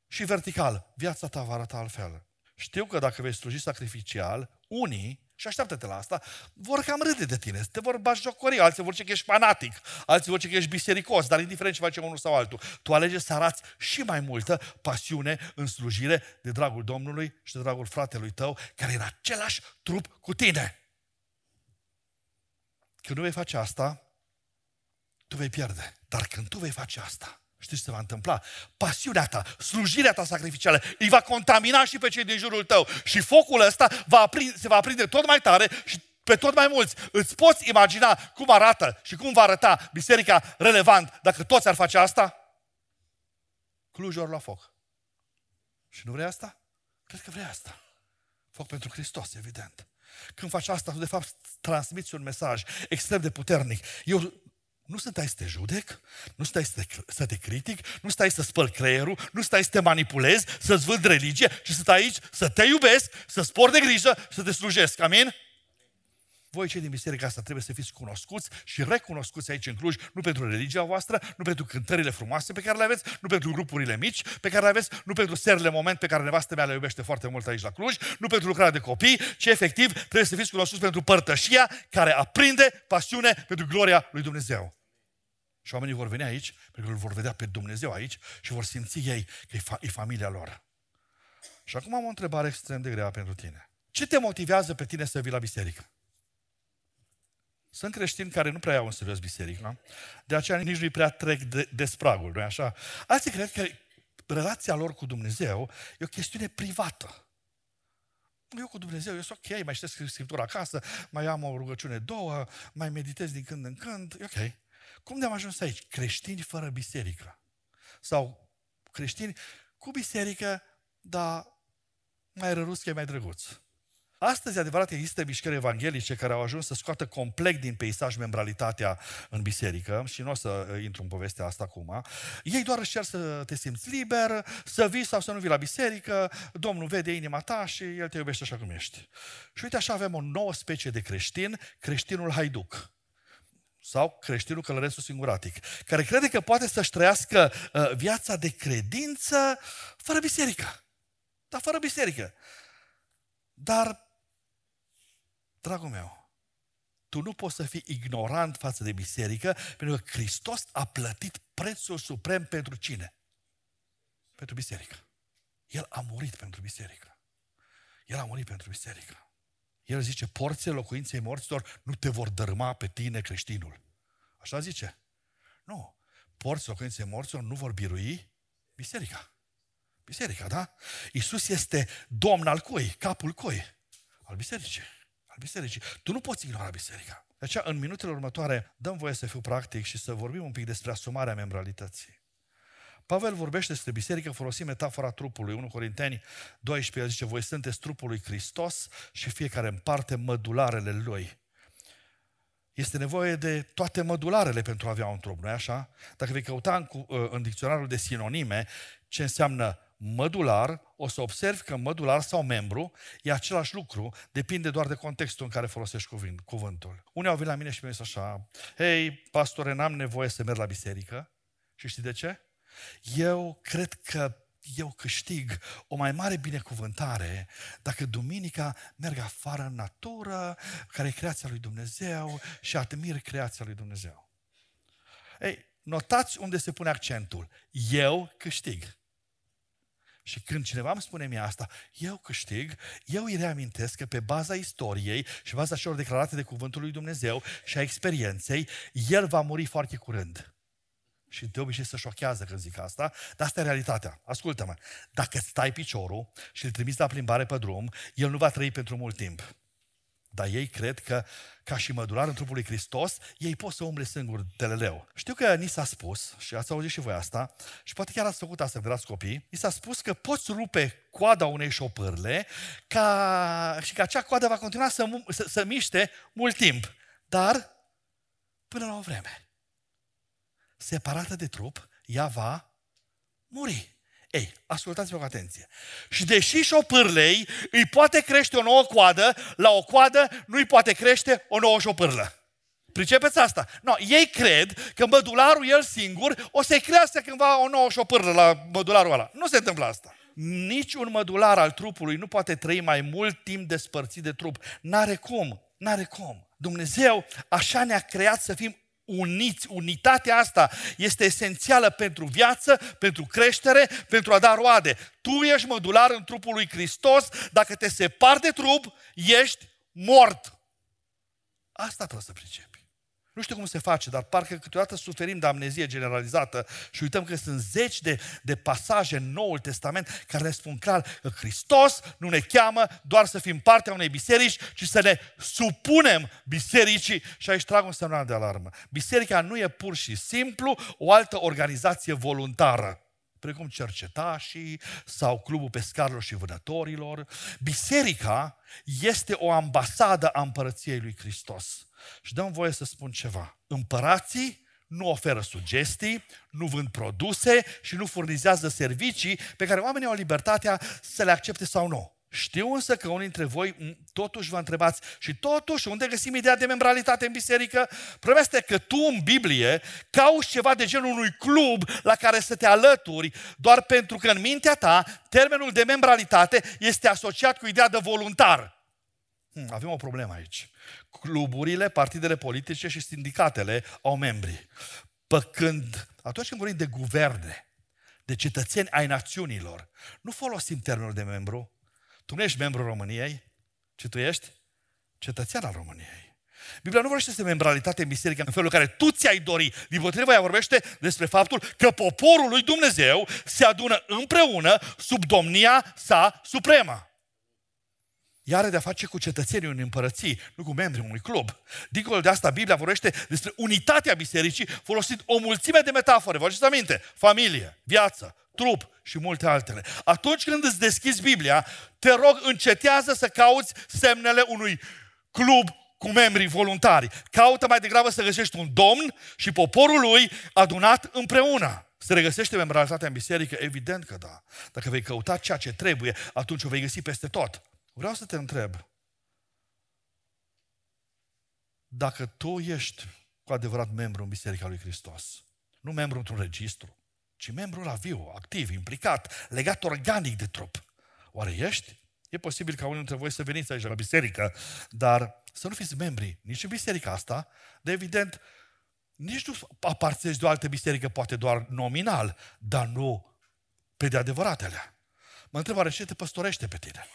și vertical. Viața ta va arăta altfel. Știu că dacă vei sluji sacrificial, unii, și așteaptă-te la asta, vor cam râde de tine, te vor batjocori, alții vor zice că ești fanatic, alții vor zice că ești bisericos, dar indiferent ce face unul sau altul, tu alegi să arăți și mai multă pasiune în slujire de dragul Domnului și de dragul fratelui tău, care e în același trup cu tine. Când nu vei face asta, tu vei pierde. Dar când tu vei face asta, știi ce se va întâmpla? Pasiunea ta, slujirea ta sacrificială îi va contamina și pe cei din jurul tău. Și focul ăsta se va aprinde tot mai tare și pe tot mai mulți. Îți poți imagina cum arată și cum va arăta biserica Relevant dacă toți ar face asta? Clujul ori la foc. Și nu vrei asta? Cred că vrei asta. Foc pentru Hristos, evident. Când faci asta, tu de fapt transmiți un mesaj extrem de puternic. Eu nu stai să te judec, nu stai să te critic, nu stai să spăl creierul, nu stai să te manipulezi, să-ți vând religie, ci să stai aici, să te iubesc, să-ți por de grijă, să te slujesc. Amin? Voi cei din biserica asta trebuie să fiți cunoscuți și recunoscuți aici în Cluj, nu pentru religia voastră, nu pentru cântările frumoase pe care le aveți, nu pentru grupurile mici pe care le aveți, nu pentru serile moment pe care nevastă mea le iubește foarte mult aici la Cluj, nu pentru lucrarea de copii, ci efectiv trebuie să fiți cunoscuți pentru părtășia care aprinde pasiune pentru gloria lui Dumnezeu. Și oamenii vor veni aici, pentru că îl vor vedea pe Dumnezeu aici și vor simți ei că e familia lor. Și acum am o întrebare extrem de grea pentru tine. Ce te motivează pe tine să vii la biserică? Sunt creștini care nu prea iau în serios biserica, de aceea nici nu-i prea trec de spragul, nu-i așa? Alții cred că relația lor cu Dumnezeu e o chestiune privată. Eu cu Dumnezeu, eu sunt ok, mai ștesc Scriptura acasă, mai am o rugăciune 2, mai meditez din când în când, e ok. Cum de-am ajuns aici? Creștini fără biserică. Sau creștini cu biserică, dar mai răruți că e mai drăguț. Astăzi, adevărat, există mișcări evanghelice care au ajuns să scoată complet din peisaj membralitatea în biserică și nu o să intru în povestea asta acum. Ei doar își cer să te simți liber, să vii sau să nu vii la biserică, Domnul vede inima ta și El te iubește așa cum ești. Și uite, așa avem o nouă specie de creștin, creștinul haiduc. Sau creștinul călărețul singuratic, care crede că poate să-și trăiască viața de credință fără biserică. Dar fără biserică. Dar, dragul meu, tu nu poți să fii ignorant față de biserică, pentru că Hristos a plătit prețul suprem pentru cine? Pentru biserică. El a murit pentru biserică. El zice, porțile locuinței morților nu te vor dărâma pe tine, creștinul. Așa zice? Nu. Porțile locuinței morților nu vor birui biserica. Biserica, da? Iisus este domn al cui, capul cui? Al bisericii. Tu nu poți ignora biserica. De aceea, în minutele următoare, dăm voie să fiu practic și să vorbim un pic despre asumarea membralității. Pavel vorbește despre biserică folosind metafora trupului. 1 Corinteni 12 zice, voi sunteți trupul lui Hristos și fiecare în parte mădularele lui. Este nevoie de toate mădularele pentru a avea un trup, nu-i așa? Dacă vei căuta în dicționarul de sinonime ce înseamnă mădular, o să observi că mădular sau membru e același lucru, depinde doar de contextul în care folosești cuvântul. Unii au venit la mine și mi-au zis așa, hei, pastore, n-am nevoie să merg la biserică. Și știi de ce? Eu cred că eu câștig o mai mare binecuvântare dacă duminica merg afară în natură, care e creația lui Dumnezeu, și admir creația lui Dumnezeu. Ei, notați unde se pune accentul. Eu câștig. Și când cineva îmi spune mie asta, eu câștig, eu îi reamintesc că pe baza istoriei și baza celor declarate de Cuvântul lui Dumnezeu și a experienței, el va muri foarte curând. Și de obicei se șochează când zic asta, dar asta e realitatea. Ascultă-mă, dacă îți tai piciorul și îl trimiți la plimbare pe drum, el nu va trăi pentru mult timp. Dar ei cred că, ca și mădular în trupul lui Hristos, ei pot să umble singuri de leleu. Știu că ni s-a spus, și ați auzit și voi asta, și poate chiar ați făcut asta, dragi copii, ni s-a spus că poți rupe coada unei șopârle și că acea coadă va continua să miște mult timp, dar până la o vreme. Separată de trup, ea va muri. Ei, ascultați-vă cu atenție. Și deși șopârlei îi poate crește o nouă coadă, la o coadă nu îi poate crește o nouă șopârlă. Pricepeți asta? No, ei cred că mădularul el singur o să-i crească cândva o nouă șopârlă la mădularul ăla. Nu se întâmplă asta. Nici un mădular al trupului nu poate trăi mai mult timp despărțit de trup. N-are cum. Dumnezeu așa ne-a creat să fim uniți. Unitatea asta este esențială pentru viață, pentru creștere, pentru a da roade. Tu ești mădular în trupul lui Hristos, dacă te separi de trup, ești mort. Asta trebuie să pricepi. Nu știu cum se face, dar parcă câteodată suferim de amnezie generalizată și uităm că sunt zeci de pasaje în Noul Testament care ne spun clar că Hristos nu ne cheamă doar să fim partea unei biserici, ci să ne supunem bisericii, și aici trag un semnal de alarmă. Biserica nu e pur și simplu o altă organizație voluntară, precum cercetașii sau Clubul Pescarilor și Vânătorilor. Biserica este o ambasadă a Împărăției lui Hristos. Și dăm voie să spun ceva. Împărații nu oferă sugestii, nu vând produse și nu furnizează servicii pe care oamenii au libertatea să le accepte sau nu. Știu însă că unii dintre voi totuși vă întrebați și totuși unde găsim ideea de membralitate în biserică? Problema este că tu în Biblie cauți ceva de genul unui club la care să te alături doar pentru că în mintea ta termenul de membralitate este asociat cu ideea de voluntar. Avem o problemă aici. Cluburile, partidele politice și sindicatele au membri. Păcând, atunci când vorbim de guverne, de cetățeni ai națiunilor, nu folosim termenul de membru. Tu nu ești membru României, ci tu ești cetățean al României. Biblia nu vorbește despre membralitate în biserică în felul în care tu ți-ai dori. Dimpotrivă, ea vorbește despre faptul că poporul lui Dumnezeu se adună împreună sub domnia sa supremă. Ea are de-a face cu cetățenii unei împărății, nu cu membrii unui club. Dincolo de asta, Biblia vorbește despre unitatea bisericii, folosind o mulțime de metafore. Vă aduceți aminte? Familie, viață, trup și multe altele. Atunci când îți deschizi Biblia, te rog, încetează să cauți semnele unui club cu membrii voluntari. Caută mai degrabă să găsești un domn și poporul lui adunat împreună. Se regăsește membralitatea în biserică? Evident că da. Dacă vei căuta ceea ce trebuie, atunci o vei găsi peste tot. Vreau să te întreb, dacă tu ești cu adevărat membru în Biserica lui Hristos, nu membru într-un registru, ci membru la viu, activ, implicat, legat organic de trup, oare ești? E posibil ca unii dintre voi să veniți aici la biserică, dar să nu fiți membri nici în biserica asta, de evident, nici nu aparțești de o altă biserică, poate doar nominal, dar nu pe de adevăratele. Mă întreb, oare ce te păstorește pe tine?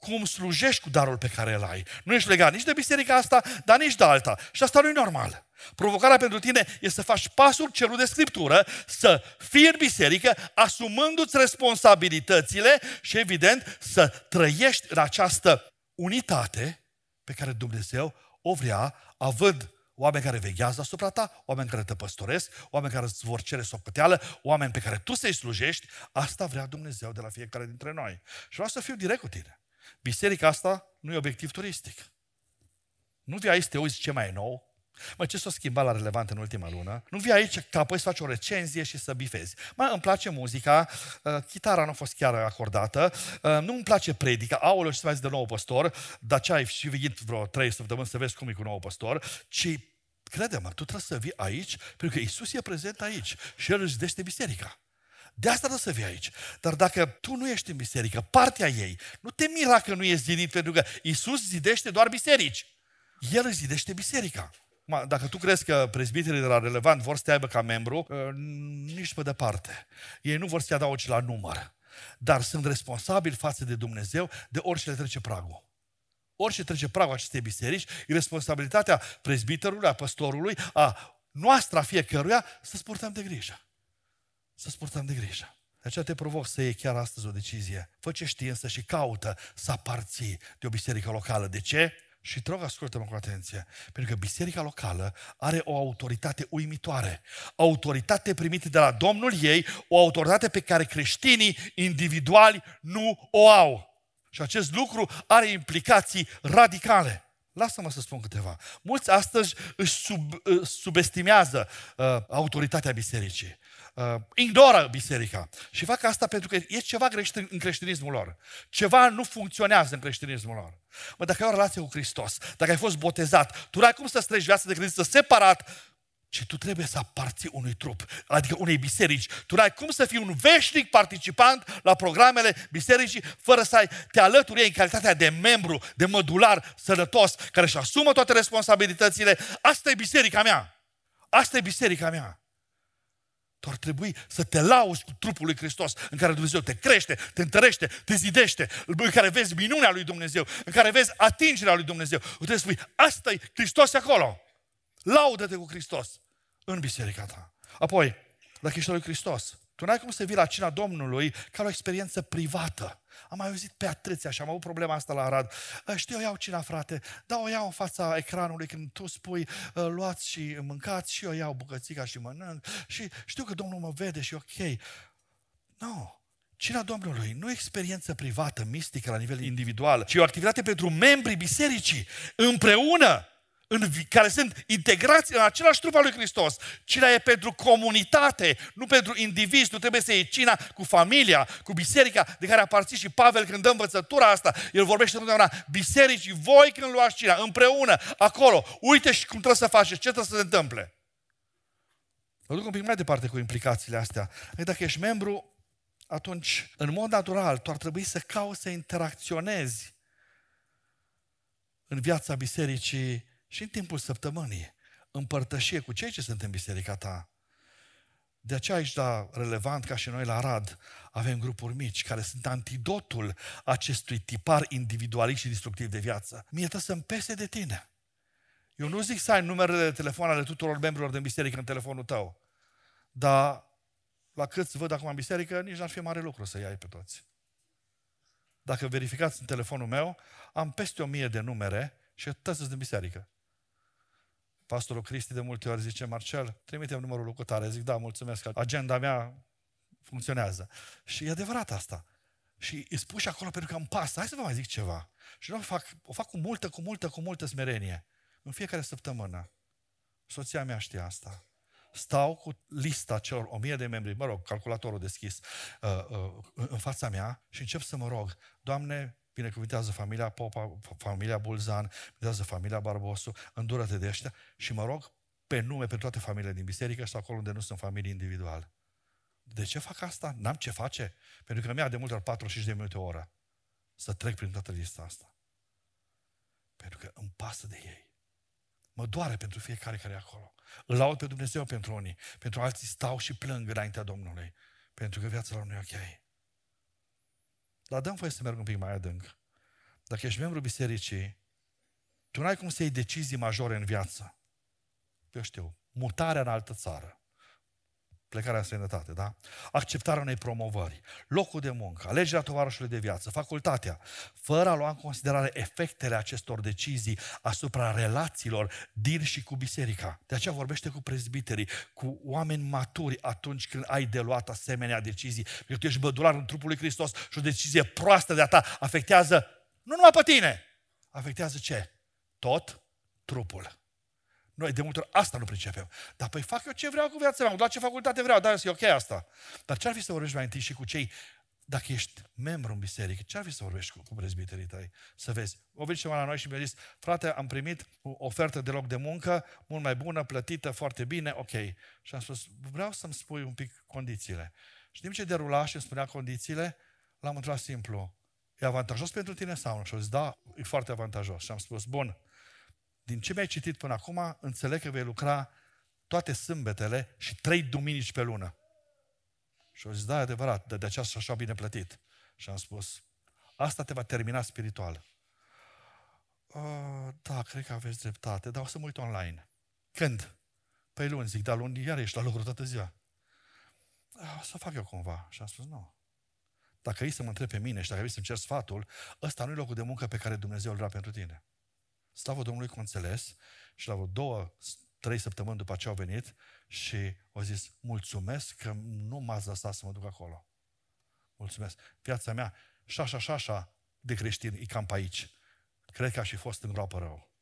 Cum slujești cu darul pe care îl ai. Nu ești legat nici de biserica asta, dar nici de alta. Și asta nu e normal. Provocarea pentru tine e să faci pasul cerut de Scriptură, să fii în biserică, asumându-ți responsabilitățile și, evident, să trăiești în această unitate pe care Dumnezeu o vrea, având oameni care veghează asupra ta, oameni care te păstoresc, oameni care îți vor cere socoteală, oameni pe care tu să-i slujești. Asta vrea Dumnezeu de la fiecare dintre noi. Și vreau să fiu direct cu tine. Biserica asta nu e obiectiv turistic. Nu vii aici să te uiți ce mai e nou. Mă, ce s-a schimbat la Relevant în ultima lună? Nu vii aici ca apoi să faci o recenzie și să bifezi. Mă, îmi place muzica, chitara nu a fost chiar acordată, nu îmi place predica, aoleu, ce să mai zic de nou păstor, dar ce ai și venit vreo 3 săptămâni să vezi cum e cu nou păstor, ci crede-mă, tu trebuie să vii aici, pentru că Iisus e prezent aici și El își zidește biserica. De asta nu să vii aici. Dar dacă tu nu ești în biserică, partea ei, nu te mira că nu ești zidit, pentru că Iisus zidește doar biserici. El își zidește biserica. Dacă tu crezi că prezbiterii de la Relevant vor să te aibă ca membru, nici pe departe. Ei nu vor să te adaugi la număr. Dar sunt responsabili față de Dumnezeu de orice le trece pragul. Orice trece pragul acestei biserici, e responsabilitatea prezbiterului, a păstorului, a noastră, a fiecăruia, să-ți purtăm de grijă. Să-ți purtăm de grijă. De aceea te provoc să iei chiar astăzi o decizie. Fă ce știi însă și caută să aparții de o biserică locală. De ce? Și te rog, ascultă-mă cu atenție. Pentru că biserica locală are o autoritate uimitoare. Autoritate primită de la Domnul ei, o autoritate pe care creștinii individuali nu o au. Și acest lucru are implicații radicale. Lasă-mă să spun câteva. Mulți astăzi își subestimează autoritatea bisericii. Ignoră biserica. Și fac asta pentru că e ceva greșit în creștinismul lor. Ceva nu funcționează în creștinismul lor. Mă, dacă ai o relație cu Hristos, dacă ai fost botezat, tu n-ai cum să-ți treci viața de credință separat, ci tu trebuie să aparții unui trup, adică unei biserici. Tu n-ai cum să fii un veșnic participant la programele bisericii fără să te alături ei în calitatea de membru, de mădular sănătos, care își asumă toate responsabilitățile. Asta e biserica mea. Asta e biserica mea. Tu ar trebui să te lauzi cu trupul lui Hristos, în care Dumnezeu te crește, te întărește, te zidește, în care vezi minunea lui Dumnezeu, în care vezi atingerea lui Dumnezeu. Tu trebuie să spui, asta e, Hristos e acolo. Laudă-te cu Hristos în biserica ta. Apoi, dacă ești al lui Hristos, tu n-ai cum să vii la cina Domnului ca o experiență privată. Am mai auzit pe atâția și am avut problema asta la Arad. Știi, eu iau cina, frate, dar o iau în fața ecranului când tu spui luați și mâncați și eu iau bucățica și mănânc și știu că Domnul mă vede și ok. Nu. Cina Domnului nu e experiență privată, mistică, la nivel individual, ci o activitate pentru membrii bisericii împreună, care sunt integrați în același trup al lui Hristos. Cina e pentru comunitate, nu pentru indivizi. Nu trebuie să iei cina cu familia, cu biserica de care aparții. Și Pavel, când dă învățătura asta, el vorbește întotdeauna bisericii, voi când luați cina, împreună, acolo, uite și cum trebuie să faceți, ce trebuie să se întâmple. Mă duc un pic mai departe cu implicațiile astea. Dacă ești membru, atunci, în mod natural, tu ar trebui să cauți să interacționezi în viața bisericii și în timpul săptămânii, împărtășie cu cei ce sunt în biserica ta. De aceea aici, la Relevant, ca și noi la Arad, avem grupuri mici care sunt antidotul acestui tipar individualist și destructiv de viață. Mie trebuie să-mi pese de tine. Eu nu zic să ai numerele de telefon ale tuturor membrilor din biserică în telefonul tău, dar la câți văd acum în biserică, nici n-ar fi mare lucru să iai pe toți. Dacă verificați în telefonul meu, am peste 1.000 de numere și atâta sunt din biserică. Pastorul Cristi de multe ori zice, Marcel, trimite-mi numărul lui Cotare. Zic, da, mulțumesc, agenda mea funcționează. Și e adevărat asta. Și îi spui și acolo pentru că îmi pasă. Hai să vă mai zic ceva. Și nu fac, o fac cu multă smerenie. În fiecare săptămână. Soția mea știe asta. Stau cu lista celor 1.000 de membri, mă rog, calculatorul deschis, în fața mea și încep să mă rog, Doamne, binecuvintează familia Popa, familia Bulzan, binecuvintează familia Barbosu, îndură-te de ăștia și mă rog pe nume pe toate familiile din biserică sau acolo unde nu sunt familii individuale. De ce fac asta? N-am ce face. Pentru că mi-a de multe ori 45 de minute o oră să trec prin toată lista asta. Pentru că îmi pasă de ei. Mă doare pentru fiecare care e acolo. Îl laud pe Dumnezeu pentru unii. Pentru alții stau și plâng înaintea Domnului. Pentru că viața lor nu e ok. Dar dăm voie să merg un pic mai adânc. Dacă ești membru bisericii, tu n-ai cum să iei decizii majore în viață. Eu știu, mutarea în altă țară, plecarea în străinătate, da? Acceptarea unei promovări, locul de muncă, alegerea tovarășului de viață, facultatea, fără a lua în considerare efectele acestor decizii asupra relațiilor din și cu biserica. De aceea vorbește cu prezbiterii, cu oameni maturi atunci când ai de luat asemenea decizii. Pentru că tu ești mădular în trupul lui Hristos și o decizie proastă de-a ta afectează nu numai pe tine, afectează ce? Tot trupul. Noi de multe ori asta nu pricepem. Dar păi fac eu ce vreau cu viața mea, la ce facultate vreau, dar e ok asta. Dar ce-ar fi să vorbești mai întâi și cu cei, dacă ești membru în biserică, ce-ar fi să vorbești cu prezbiterii tăi? Să vezi. O venit ceva la noi și mi-a zis, frate, am primit o ofertă de loc de muncă, mult mai bună, plătită, foarte bine, ok. Și am spus, vreau să-mi spui un pic condițiile. Știm ce derula și îmi spunea condițiile, l-am întrebat simplu. E avantajos pentru tine sau nu? Și-a zis, da, e foarte avantajos. Și am spus, bun, din ce mi-ai citit până acum, înțeleg că vei lucra toate sâmbetele și 3 duminici pe lună. Și-a zis, da, e adevărat, dar de aceea sunt așa bine plătit. Și am spus, asta te va termina spiritual. Da, cred că aveți dreptate, dar o să mă uit online. Când? Păi luni, zic, da, luni, iar ești la lucru toată ziua. O să fac eu cumva. Și am spus, nu. Dacă ei să mă întreb pe mine și dacă ei să-mi cer sfatul, ăsta nu e locul de muncă pe care Dumnezeu îl vrea pentru tine. Slavă Domnului că o înțeles și la vreo 2-3 săptămâni după ce au venit și au zis, mulțumesc că nu m-ați lăsat să mă duc acolo. Mulțumesc. Viața mea, așa de creștin, e cam pe aici. Cred că aș fi fost în groapă rău.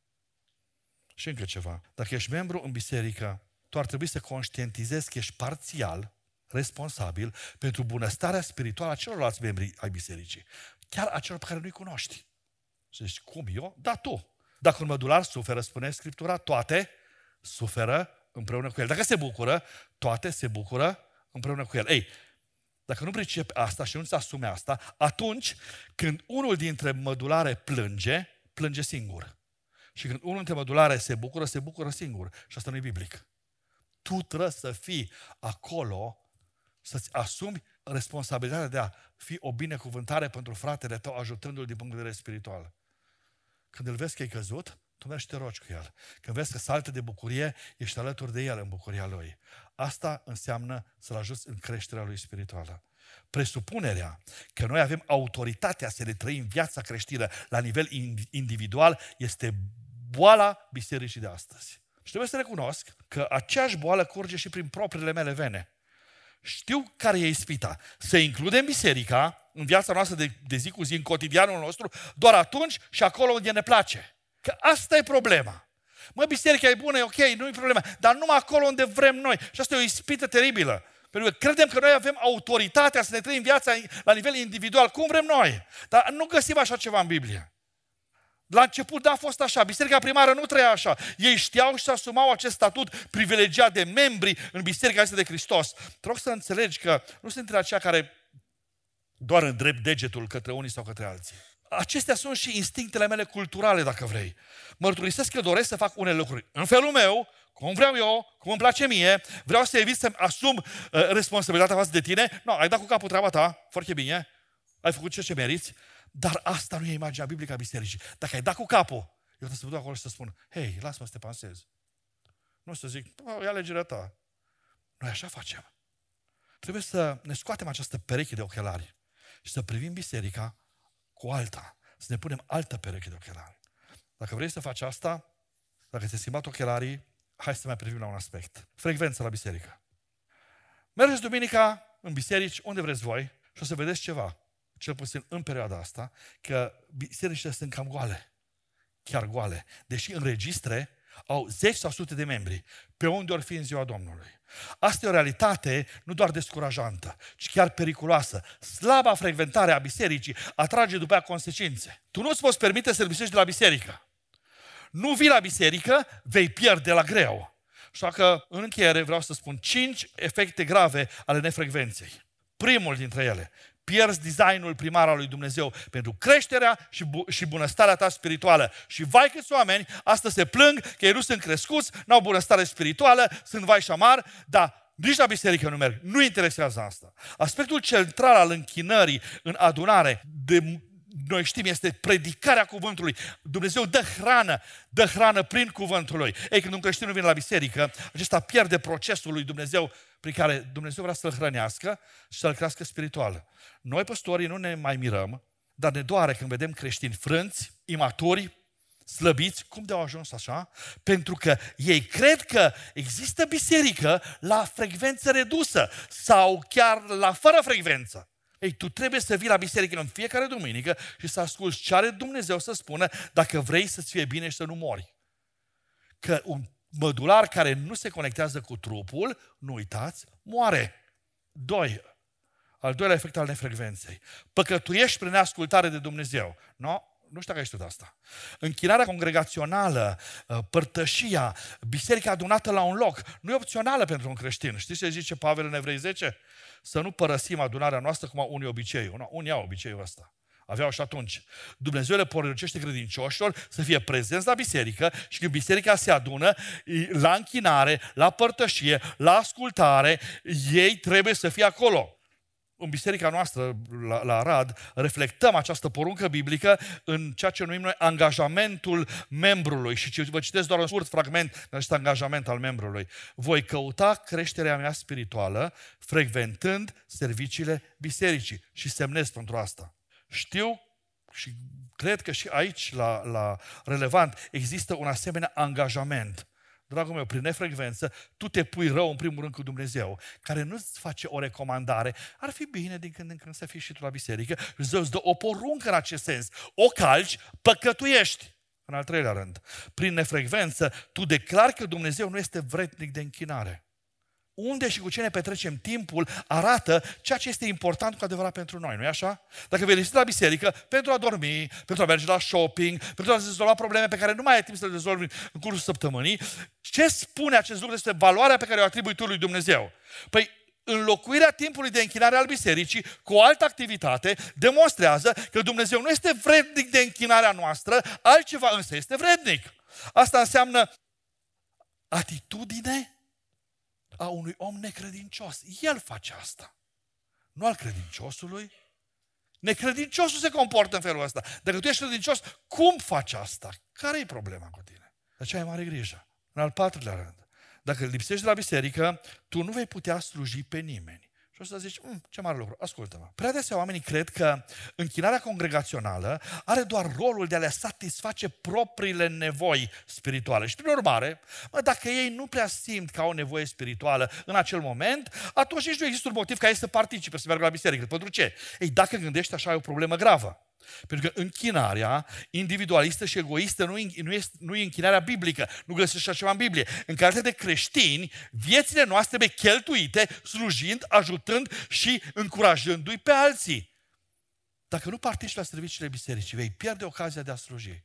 Și încă ceva. Dacă ești membru în biserică, tu ar trebui să conștientizezi că ești parțial responsabil pentru bunăstarea spirituală a celorlalți membri ai bisericii. Chiar a celor pe care nu-i cunoști. Și zici, cum eu? Da, tu. Dacă un mădular suferă, spune Scriptura, toate suferă împreună cu el. Dacă se bucură, toate se bucură împreună cu el. Ei, dacă nu pricepi asta și nu-ți asume asta, atunci când unul dintre mădulare plânge, plânge singur. Și când unul dintre mădulare se bucură singur. Și asta nu e biblic. Tu trebuie să fii acolo, să-ți asumi responsabilitatea de a fi o binecuvântare pentru fratele tău, ajutându-l din punct de vedere spiritual. Când îl vezi că e căzut, tu mergi și te rogi cu el. Când vezi că saltă de bucurie, ești alături de el în bucuria lui. Asta înseamnă să-l ajuți în creșterea lui spirituală. Presupunerea că noi avem autoritatea să ne trăim viața creștină la nivel individual este boala bisericii de astăzi. Și trebuie să recunosc că aceeași boală curge și prin propriile mele vene. Știu care e ispita. Să includem biserica în viața noastră de zi cu zi, în cotidianul nostru, doar atunci și acolo unde ne place. Că asta e problema. Mă, biserica e bună, e ok, nu e problema, dar numai acolo unde vrem noi. Și asta e o ispită teribilă. Pentru că credem că noi avem autoritatea să ne trăim viața la nivel individual, cum vrem noi. Dar nu găsim așa ceva în Biblie. La început, da, a fost așa. Biserica primară nu trăia așa. Ei știau și asumau acest statut privilegiat de membri în Biserica este de Hristos. Trebuie să înțelegi că nu sunt între aceia care doar îndrept degetul către unii sau către alții. Acestea sunt și instinctele mele culturale, dacă vrei. Mărturisesc că doresc să fac unele lucruri în felul meu, cum vreau eu, cum îmi place mie, vreau să evit să-mi asum responsabilitatea față de tine. Nu, ai dat cu capul treaba ta, foarte bine, ai făcut ce meriți, dar asta nu e imaginea biblică a bisericii. Dacă ai dat cu capul, eu trebuie să mă duc acolo și să spun, hei, lasă-mă să te pansez. Nu să zic, e alegerea ta. Noi așa facem. Trebuie să ne scoatem această pereche de ochelari și să privim biserica cu alta, să ne punem altă pereche de ochelari. Dacă vrei să faci asta, dacă ți-ai schimbat ochelarii, hai să mai privim la un aspect. Frecvența la biserică. Mergeți duminica în biserici, unde vreți voi, și o să vedeți ceva, cel puțin în perioada asta, că bisericile sunt cam goale. Chiar goale. Deși în registre au 10 sau sute de membri, pe unde ori fi în ziua Domnului. Asta e o realitate nu doar descurajantă, ci chiar periculoasă. Slaba frecventare a bisericii atrage după ea consecințe. Tu nu-ți poți permite să-l bisești de la biserică. Nu vii la biserică, vei pierde la greu. Așa că, în încheiere, vreau să spun 5 efecte grave ale nefrecvenței. Primul dintre ele, pierzi designul primar al lui Dumnezeu pentru creșterea și bunăstarea ta spirituală. Și vai câți oameni astăzi se plâng că ei nu sunt crescuți, n-au bunăstare spirituală, sunt vai și amar, dar nici la biserică nu merg. Nu interesează asta. Aspectul central al închinării în adunare, noi știm, este predicarea cuvântului. Dumnezeu dă hrană prin cuvântul lui. Ei, când un creștin nu vine la biserică, acesta pierde procesul lui Dumnezeu prin care Dumnezeu vrea să-l hrănească și să-l crească spiritual. Noi, păstorii, nu ne mai mirăm, dar ne doare când vedem creștini frânți, imaturi, slăbiți. Cum de-au ajuns așa? Pentru că ei cred că există biserică la frecvență redusă sau chiar la fără frecvență. Ei, tu trebuie să vii la biserică în fiecare duminică și să asculți ce are Dumnezeu să spună dacă vrei să-ți fie bine și să nu mori. Că un mădular care nu se conectează cu trupul, nu uitați, moare. 2. Al doilea efect al nefrecvenței. Păcătuiești prin neascultare de Dumnezeu. No, Nu știu dacă ai știut asta. Închinarea congregațională, părtășia, biserica adunată la un loc, nu e opțională pentru un creștin. Știți ce zice Pavel în Evrei 10? Să nu părăsim adunarea noastră cum au unii obiceiul. Unii au obiceiul ăsta. Aveau și atunci. Dumnezeu le poruncește credincioșilor să fie prezenți la biserică și când biserica se adună la închinare, la părtășie, la ascultare, ei trebuie să fie acolo. În biserica noastră, la Arad, reflectăm această poruncă biblică în ceea ce numim noi angajamentul membrului. Și vă citesc doar un scurt fragment de acest angajament al membrului. Voi căuta creșterea mea spirituală, frecventând serviciile bisericii. Și semnez pentru asta. Știu și cred că și aici, la Relevant, există un asemenea angajament. Dragul meu, prin nefrecvență, tu te pui rău în primul rând cu Dumnezeu, care nu-ți face o recomandare. Ar fi bine din când în când să fii și tu la biserică. Dumnezeu îți dă o poruncă în acest sens. O calci, păcătuiești. În al treilea rând, prin nefrecvență, tu declari că Dumnezeu nu este vrednic de închinare. Unde și cu ce ne petrecem timpul arată ceea ce este important cu adevărat pentru noi, nu-i așa? Dacă vei lipsi la biserică pentru a dormi, pentru a merge la shopping, pentru a rezolva probleme pe care nu mai ai timp să le rezolvi în cursul săptămânii, ce spune acest lucru este valoarea pe care o atribui tu lui Dumnezeu? Păi, înlocuirea timpului de închinare al bisericii cu o altă activitate demonstrează că Dumnezeu nu este vrednic de închinarea noastră, altceva însă este vrednic. Asta înseamnă atitudine a unui om necredincios. El face asta. Nu al credinciosului. Necredinciosul se comportă în felul ăsta. Dacă tu ești credincios, cum faci asta? Care e problema cu tine? De aceea ai mare grijă. În al patrulea rând, dacă lipsești de la biserică, tu nu vei putea sluji pe nimeni. Și o să zici, ce mare lucru, ascultă-mă. Prea adesea oamenii cred că închinarea congregațională are doar rolul de a le satisface propriile nevoi spirituale. Și prin urmare, dacă ei nu prea simt că au nevoie spirituală în acel moment, atunci nici nu există un motiv ca ei să participe, să meargă la biserică. Pentru ce? Ei, dacă gândești așa, e o problemă gravă. Pentru că închinarea individualistă și egoistă nu e închinarea biblică. Nu găsești așa ceva în Biblie. În calitate de creștini, viețile noastre trebuie cheltuite, slujind, ajutând și încurajându-i pe alții. Dacă nu participi la serviciile bisericii, vei pierde ocazia de a sluji.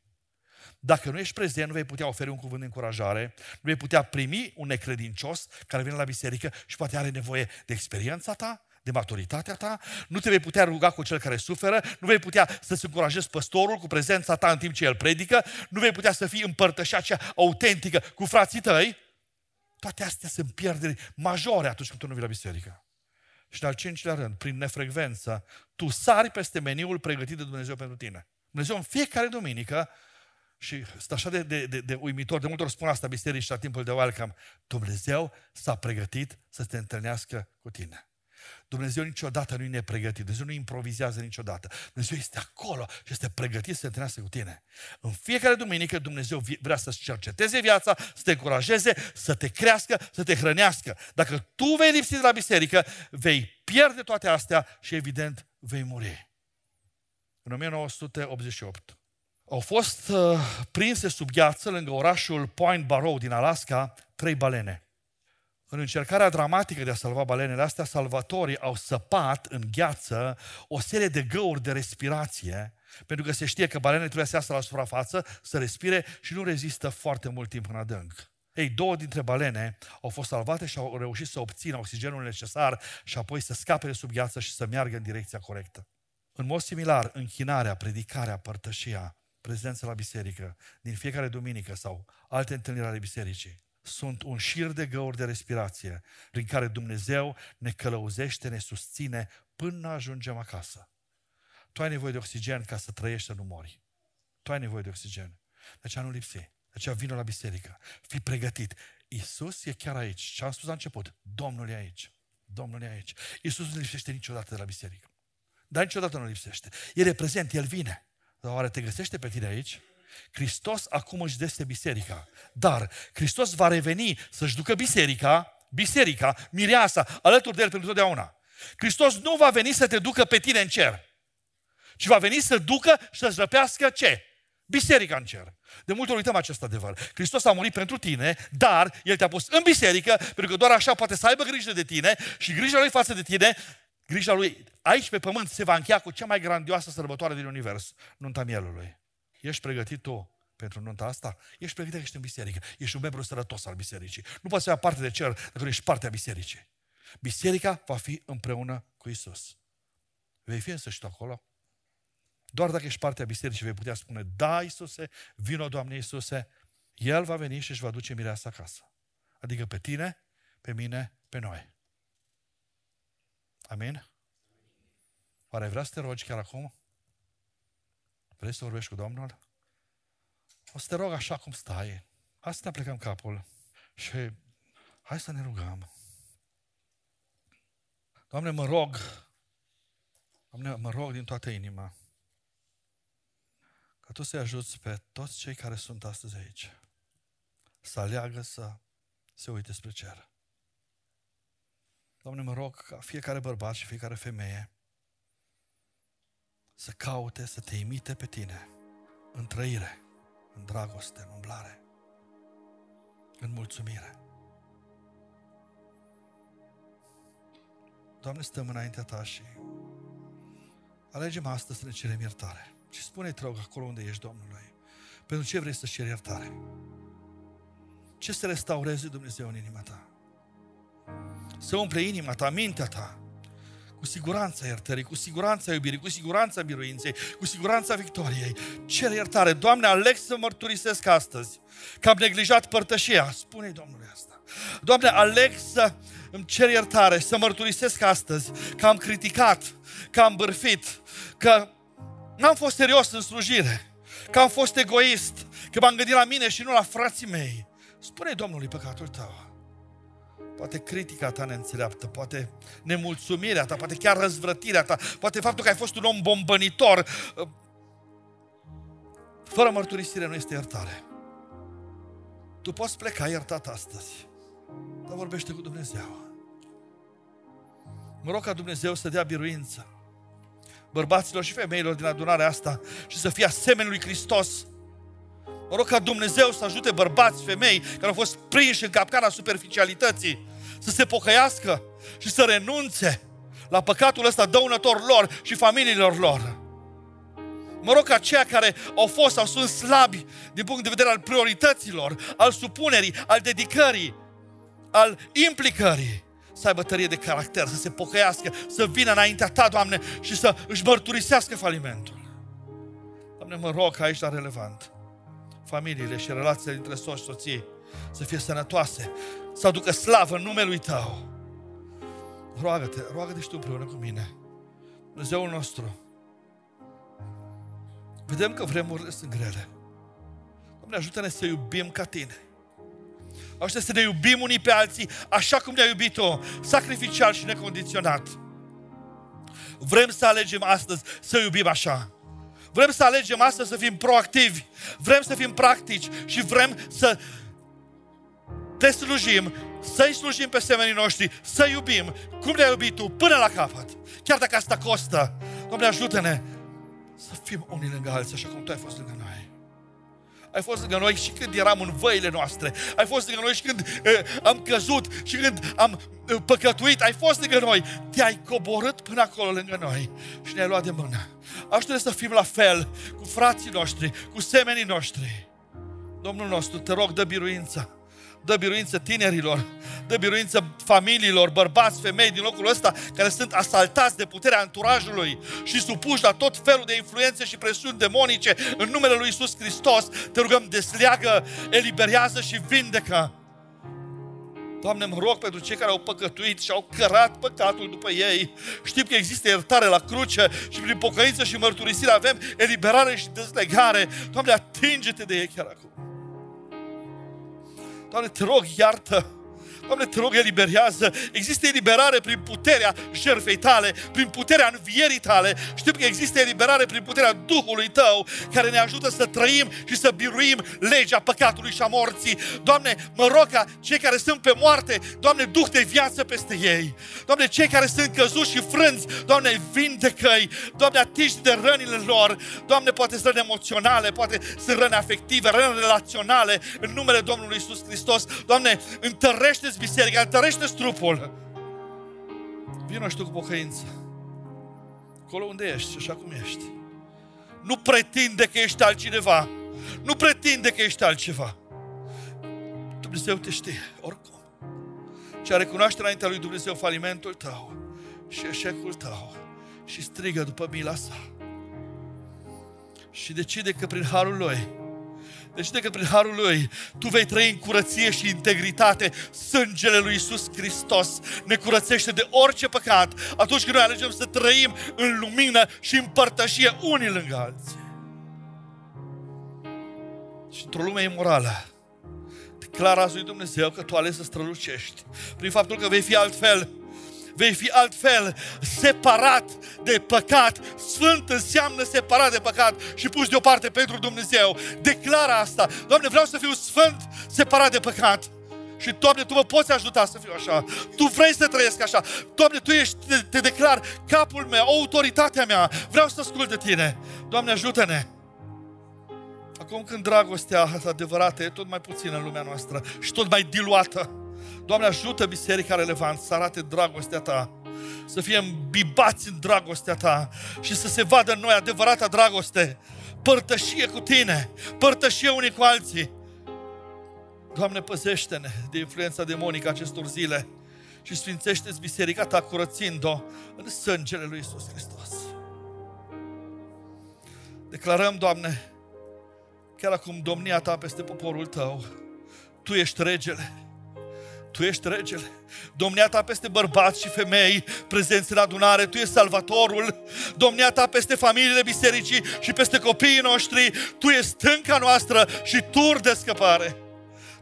Dacă nu ești prezent, nu vei putea oferi un cuvânt de încurajare, nu vei putea primi un necredincios care vine la biserică și poate are nevoie de experiența ta, de maturitatea ta, nu te vei putea ruga cu cel care suferă, nu vei putea să-ți încurajezi păstorul cu prezența ta în timp ce el predică, nu vei putea să fii împărtășea cea autentică cu frații tăi. Toate astea sunt pierderi majore atunci când tu nu vii la biserică. Și în al cincilea rând, prin nefrecvență, tu sari peste meniul pregătit de Dumnezeu pentru tine. Dumnezeu în fiecare duminică, și sunt așa de uimitor, de multe ori spun asta biserici la timpul de welcome, Dumnezeu s-a pregătit să te întâlnească cu tine. Dumnezeu niciodată nu e nepregătit, Dumnezeu nu improvizează niciodată. Dumnezeu este acolo și este pregătit să se întâlnească cu tine. În fiecare duminică Dumnezeu vrea să-ți cerceteze viața, să te încurajeze, să te crească, să te hrănească. Dacă tu vei lipsi de la biserică, vei pierde toate astea și evident vei muri. În 1988 au fost prinse sub gheață lângă orașul Point Barrow din Alaska 3 balene. În încercarea dramatică de a salva balenele astea, salvatorii au săpat în gheață o serie de găuri de respirație, pentru că se știe că balenele trebuie să iasă la suprafață, să respire și nu rezistă foarte mult timp în adânc. Ei, 2 dintre balene au fost salvate și au reușit să obțină oxigenul necesar și apoi să scape de sub gheață și să meargă în direcția corectă. În mod similar, închinarea, predicarea, părtășia, prezența la biserică, din fiecare duminică sau alte întâlniri ale bisericii, sunt un șir de găuri de respirație prin care Dumnezeu ne călăuzește, ne susține până ajungem acasă. Tu ai nevoie de oxigen ca să trăiești, să nu mori. Tu ai nevoie de oxigen. De aceea nu lipsi. De aceea vină la biserică. Fii pregătit. Iisus e chiar aici. Ce am spus la început? Domnul e aici. Domnul e aici. Iisus nu lipsește niciodată de la biserică. Dar niciodată nu lipsește. El e prezent, El vine. Dar oare te găsește pe tine aici? Hristos acum își dese biserica, dar Hristos va reveni să-și ducă biserica, mireasa, alături de El pentru totdeauna. Hristos nu va veni să te ducă pe tine în cer, ci va veni să ducă și să-ți răpească ce? Biserica în cer. De multe ori uităm acest adevăr. Hristos a murit pentru tine, dar El te-a pus în biserică, pentru că doar așa poate să aibă grijă de tine și grija Lui față de tine, grija Lui aici pe pământ se va încheia cu cea mai grandioasă sărbătoare din univers, nunta Mielului. Ești pregătit tu pentru nunta asta? Ești pregătit că ești în biserică. Ești un membru sărătos al bisericii. Nu poți să ai parte de cer dacă ești parte a bisericii. Biserica va fi împreună cu Iisus. Vei fi însă și tu acolo. Doar dacă ești parte a bisericii vei putea spune: da, Iisuse, vino, Doamne Iisuse. El va veni și își va duce mireasa acasă. Adică pe tine, pe mine, pe noi. Amin? Oare vrea să te rogi chiar acum? Vrei să vorbești cu Domnul? O să te rog așa cum stai. Hai să ne plecăm capul și hai să ne rugăm. Doamne, mă rog. Doamne, mă rog din toată inima că Tu să-i ajuți pe toți cei care sunt astăzi aici să aleagă să se uite spre cer. Doamne, mă rog ca fiecare bărbat și fiecare femeie să caute, să Te imite pe Tine în trăire, în dragoste, în umblare, în mulțumire. Doamne, stăm înaintea Ta și alegem astăzi să ne cerem iertare. Și spune-i, te rog, acolo unde ești, Domnului, pentru ce vrei să-ți ceri iertare? Ce să restaureze Dumnezeu în inima ta? Să umple inima ta, mintea ta, cu siguranța iertării, cu siguranța iubirii, cu siguranța biruinței, cu siguranța victoriei. Cer iertare. Doamne, aleg să mărturisesc astăzi că am neglijat părtășia. Spune-i, Domnului, asta. Doamne, aleg să îmi cer iertare, să mărturisesc astăzi că am criticat, că am bârfit, că n-am fost serios în slujire, că am fost egoist, că m-am gândit la mine și nu la frații mei. Spune-i, Domnului, păcatul tău. Poate critica ta neînțeleaptă, poate nemulțumirea ta, poate chiar răzvrătirea ta, poate faptul că ai fost un om bombănitor. Fără mărturisire nu este iertare. Tu poți pleca iertat astăzi, dar vorbește cu Dumnezeu. Mă rog ca Dumnezeu să dea biruință bărbaților și femeilor din adunarea asta și să fie asemenea lui Hristos. Mă rog ca Dumnezeu să ajute bărbați, femei care au fost prinși în capcana superficialității să se pocăiască și să renunțe la păcatul ăsta dăunător lor și familiilor lor. Mă rog ca aceia care au fost sau sunt slabi din punct de vedere al priorităților, al supunerii, al dedicării, al implicării, să aibă tărie de caracter, să se pocăiască, să vină înaintea Ta, Doamne, și să își mărturisească falimentul. Doamne, mă rog aici la Relevant familiile și relațiile dintre soți și soții să fie sănătoase, să aducă slavă în numele Tău. Roagă-Te, roagă-Te și Tu împreună cu mine. Dumnezeul nostru, vedem că vremurile sunt grele. Doamne, ajută-ne să iubim ca Tine. Ajută-ne să ne iubim unii pe alții așa cum ne-a iubit-o, sacrificial și necondiționat. Vrem să alegem astăzi să iubim așa. Vrem să alegem astăzi să fim proactivi, vrem să fim practici și vrem să Te slujim, să-i slujim pe semenii noștri, să iubim cum ne-ai iubit Tu până la capăt. Chiar dacă asta costă, Doamne, ajută-ne să fim unii lângă alții, așa cum Tu ai fost lângă noi. Ai fost lângă noi și când eram în văile noastre. Ai fost lângă noi și când am căzut și când am păcătuit. Ai fost lângă noi. Te-ai coborât până acolo lângă noi și ne-ai luat de mână. Ajută-ne să fim la fel cu frații noștri, cu semenii noștri. Domnul nostru, te rog, dă biruință. Dă biruință tinerilor, dă biruință familiilor, bărbați, femei din locul ăsta care sunt asaltați de puterea anturajului și supuși la tot felul de influențe și presiuni demonice. În numele lui Iisus Hristos te rugăm, desleagă, eliberează și vindecă. Doamne, mă rog pentru cei care au păcătuit și au cărat păcatul după ei. Știm că există iertare la cruce și prin pocăință și mărturisire avem eliberare și dezlegare. Doamne, atinge-Te de ei chiar acum. Doamne, te rog, iartă. Doamne, te rog, eliberează. Există eliberare prin puterea jertfei Tale, prin puterea învierii Tale. Știm că există eliberare prin puterea Duhului Tău, care ne ajută să trăim și să biruim legea păcatului și a morții. Doamne, mă rog ca cei care sunt pe moarte, Doamne, Duh de viață peste ei. Doamne, cei care sunt căzuți și frânți, Doamne, vindecă-i. Doamne, atinge de rănile lor. Doamne, poate sunt răni emoționale, poate sunt răni afective, răni relaționale. În numele Domnului Iisus Hristos, Doamne, întărește biserica, întărește-ți trupul. Vino și tu cu pocăință acolo unde ești, așa cum ești. Nu pretinde că ești altcineva. Nu pretinde că ești altceva. Dumnezeu te știe, oricum. Și a recunoaște înaintea lui Dumnezeu falimentul tău și eșecul tău și strigă după mila sa. Și decide că prin harul lui, tu vei trăi în curăție și integritate. Sângele lui Iisus Hristos ne curățește de orice păcat atunci când noi alegem să trăim în lumină și în părtășie unii lângă alții. Și într-o lume imorală, declară azi lui Dumnezeu că tu alegi să strălucești prin faptul că vei fi altfel. Vei fi altfel, separat de păcat. Sfânt înseamnă separat de păcat și pus deoparte pentru Dumnezeu. Declară asta. Doamne, vreau să fiu sfânt, separat de păcat. Și, Doamne, Tu mă poți ajuta să fiu așa. Tu vrei să trăiesc așa. Doamne, Tu ești, te declar capul meu, autoritatea mea. Vreau să ascult de Tine. Doamne, ajută-ne. Acum când dragostea adevărată e tot mai puțină în lumea noastră și tot mai diluată, Doamne, ajută Biserica Relevant să arate dragostea Ta, să fie îmbibați în dragostea Ta și să se vadă în noi adevărata dragoste, părtășie cu Tine, părtășie unii cu alții. Doamne, păzește-ne de influența demonică acestor zile și sfințește-ți Biserica Ta curățind-o în sângele lui Iisus Hristos. Declarăm, Doamne, chiar acum domnia Ta peste poporul Tău. Tu ești regele. Tu ești regele, domnia Ta peste bărbați și femei prezenți în adunare, Tu ești salvatorul, domnia Ta peste familiile bisericii și peste copiii noștri, Tu ești stânca noastră și tur de scăpare.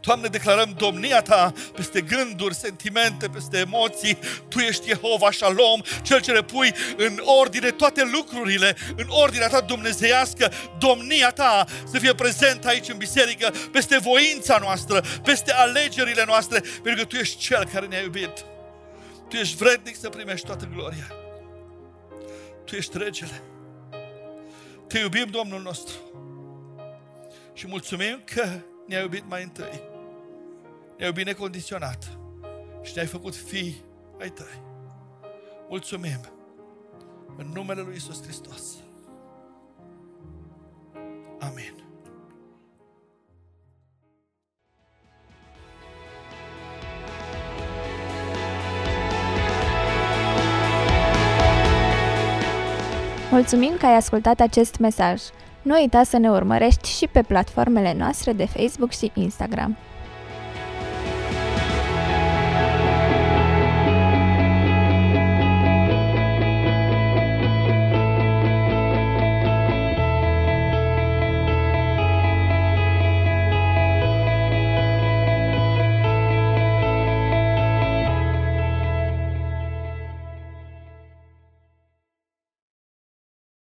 Doamne, declarăm domnia Ta peste gânduri, sentimente, peste emoții. Tu ești Jehova Shalom, Cel ce le pui în ordine toate lucrurile, în ordinea Ta dumnezeiască. Domnia Ta să fie prezentă aici în biserică, peste voința noastră, peste alegerile noastre, pentru că Tu ești Cel care ne-a iubit. Tu ești vrednic să primești toată gloria. Tu ești regele. Te iubim, Domnul nostru. Și mulțumim că ne-ai iubit mai întâi, ne-ai iubit necondiționat și ne-ai făcut fii ai Tăi. Mulțumim în numele lui Iisus Hristos. Amin. Mulțumim că ai ascultat acest mesaj. Nu uita să ne urmărești și pe platformele noastre de Facebook și Instagram.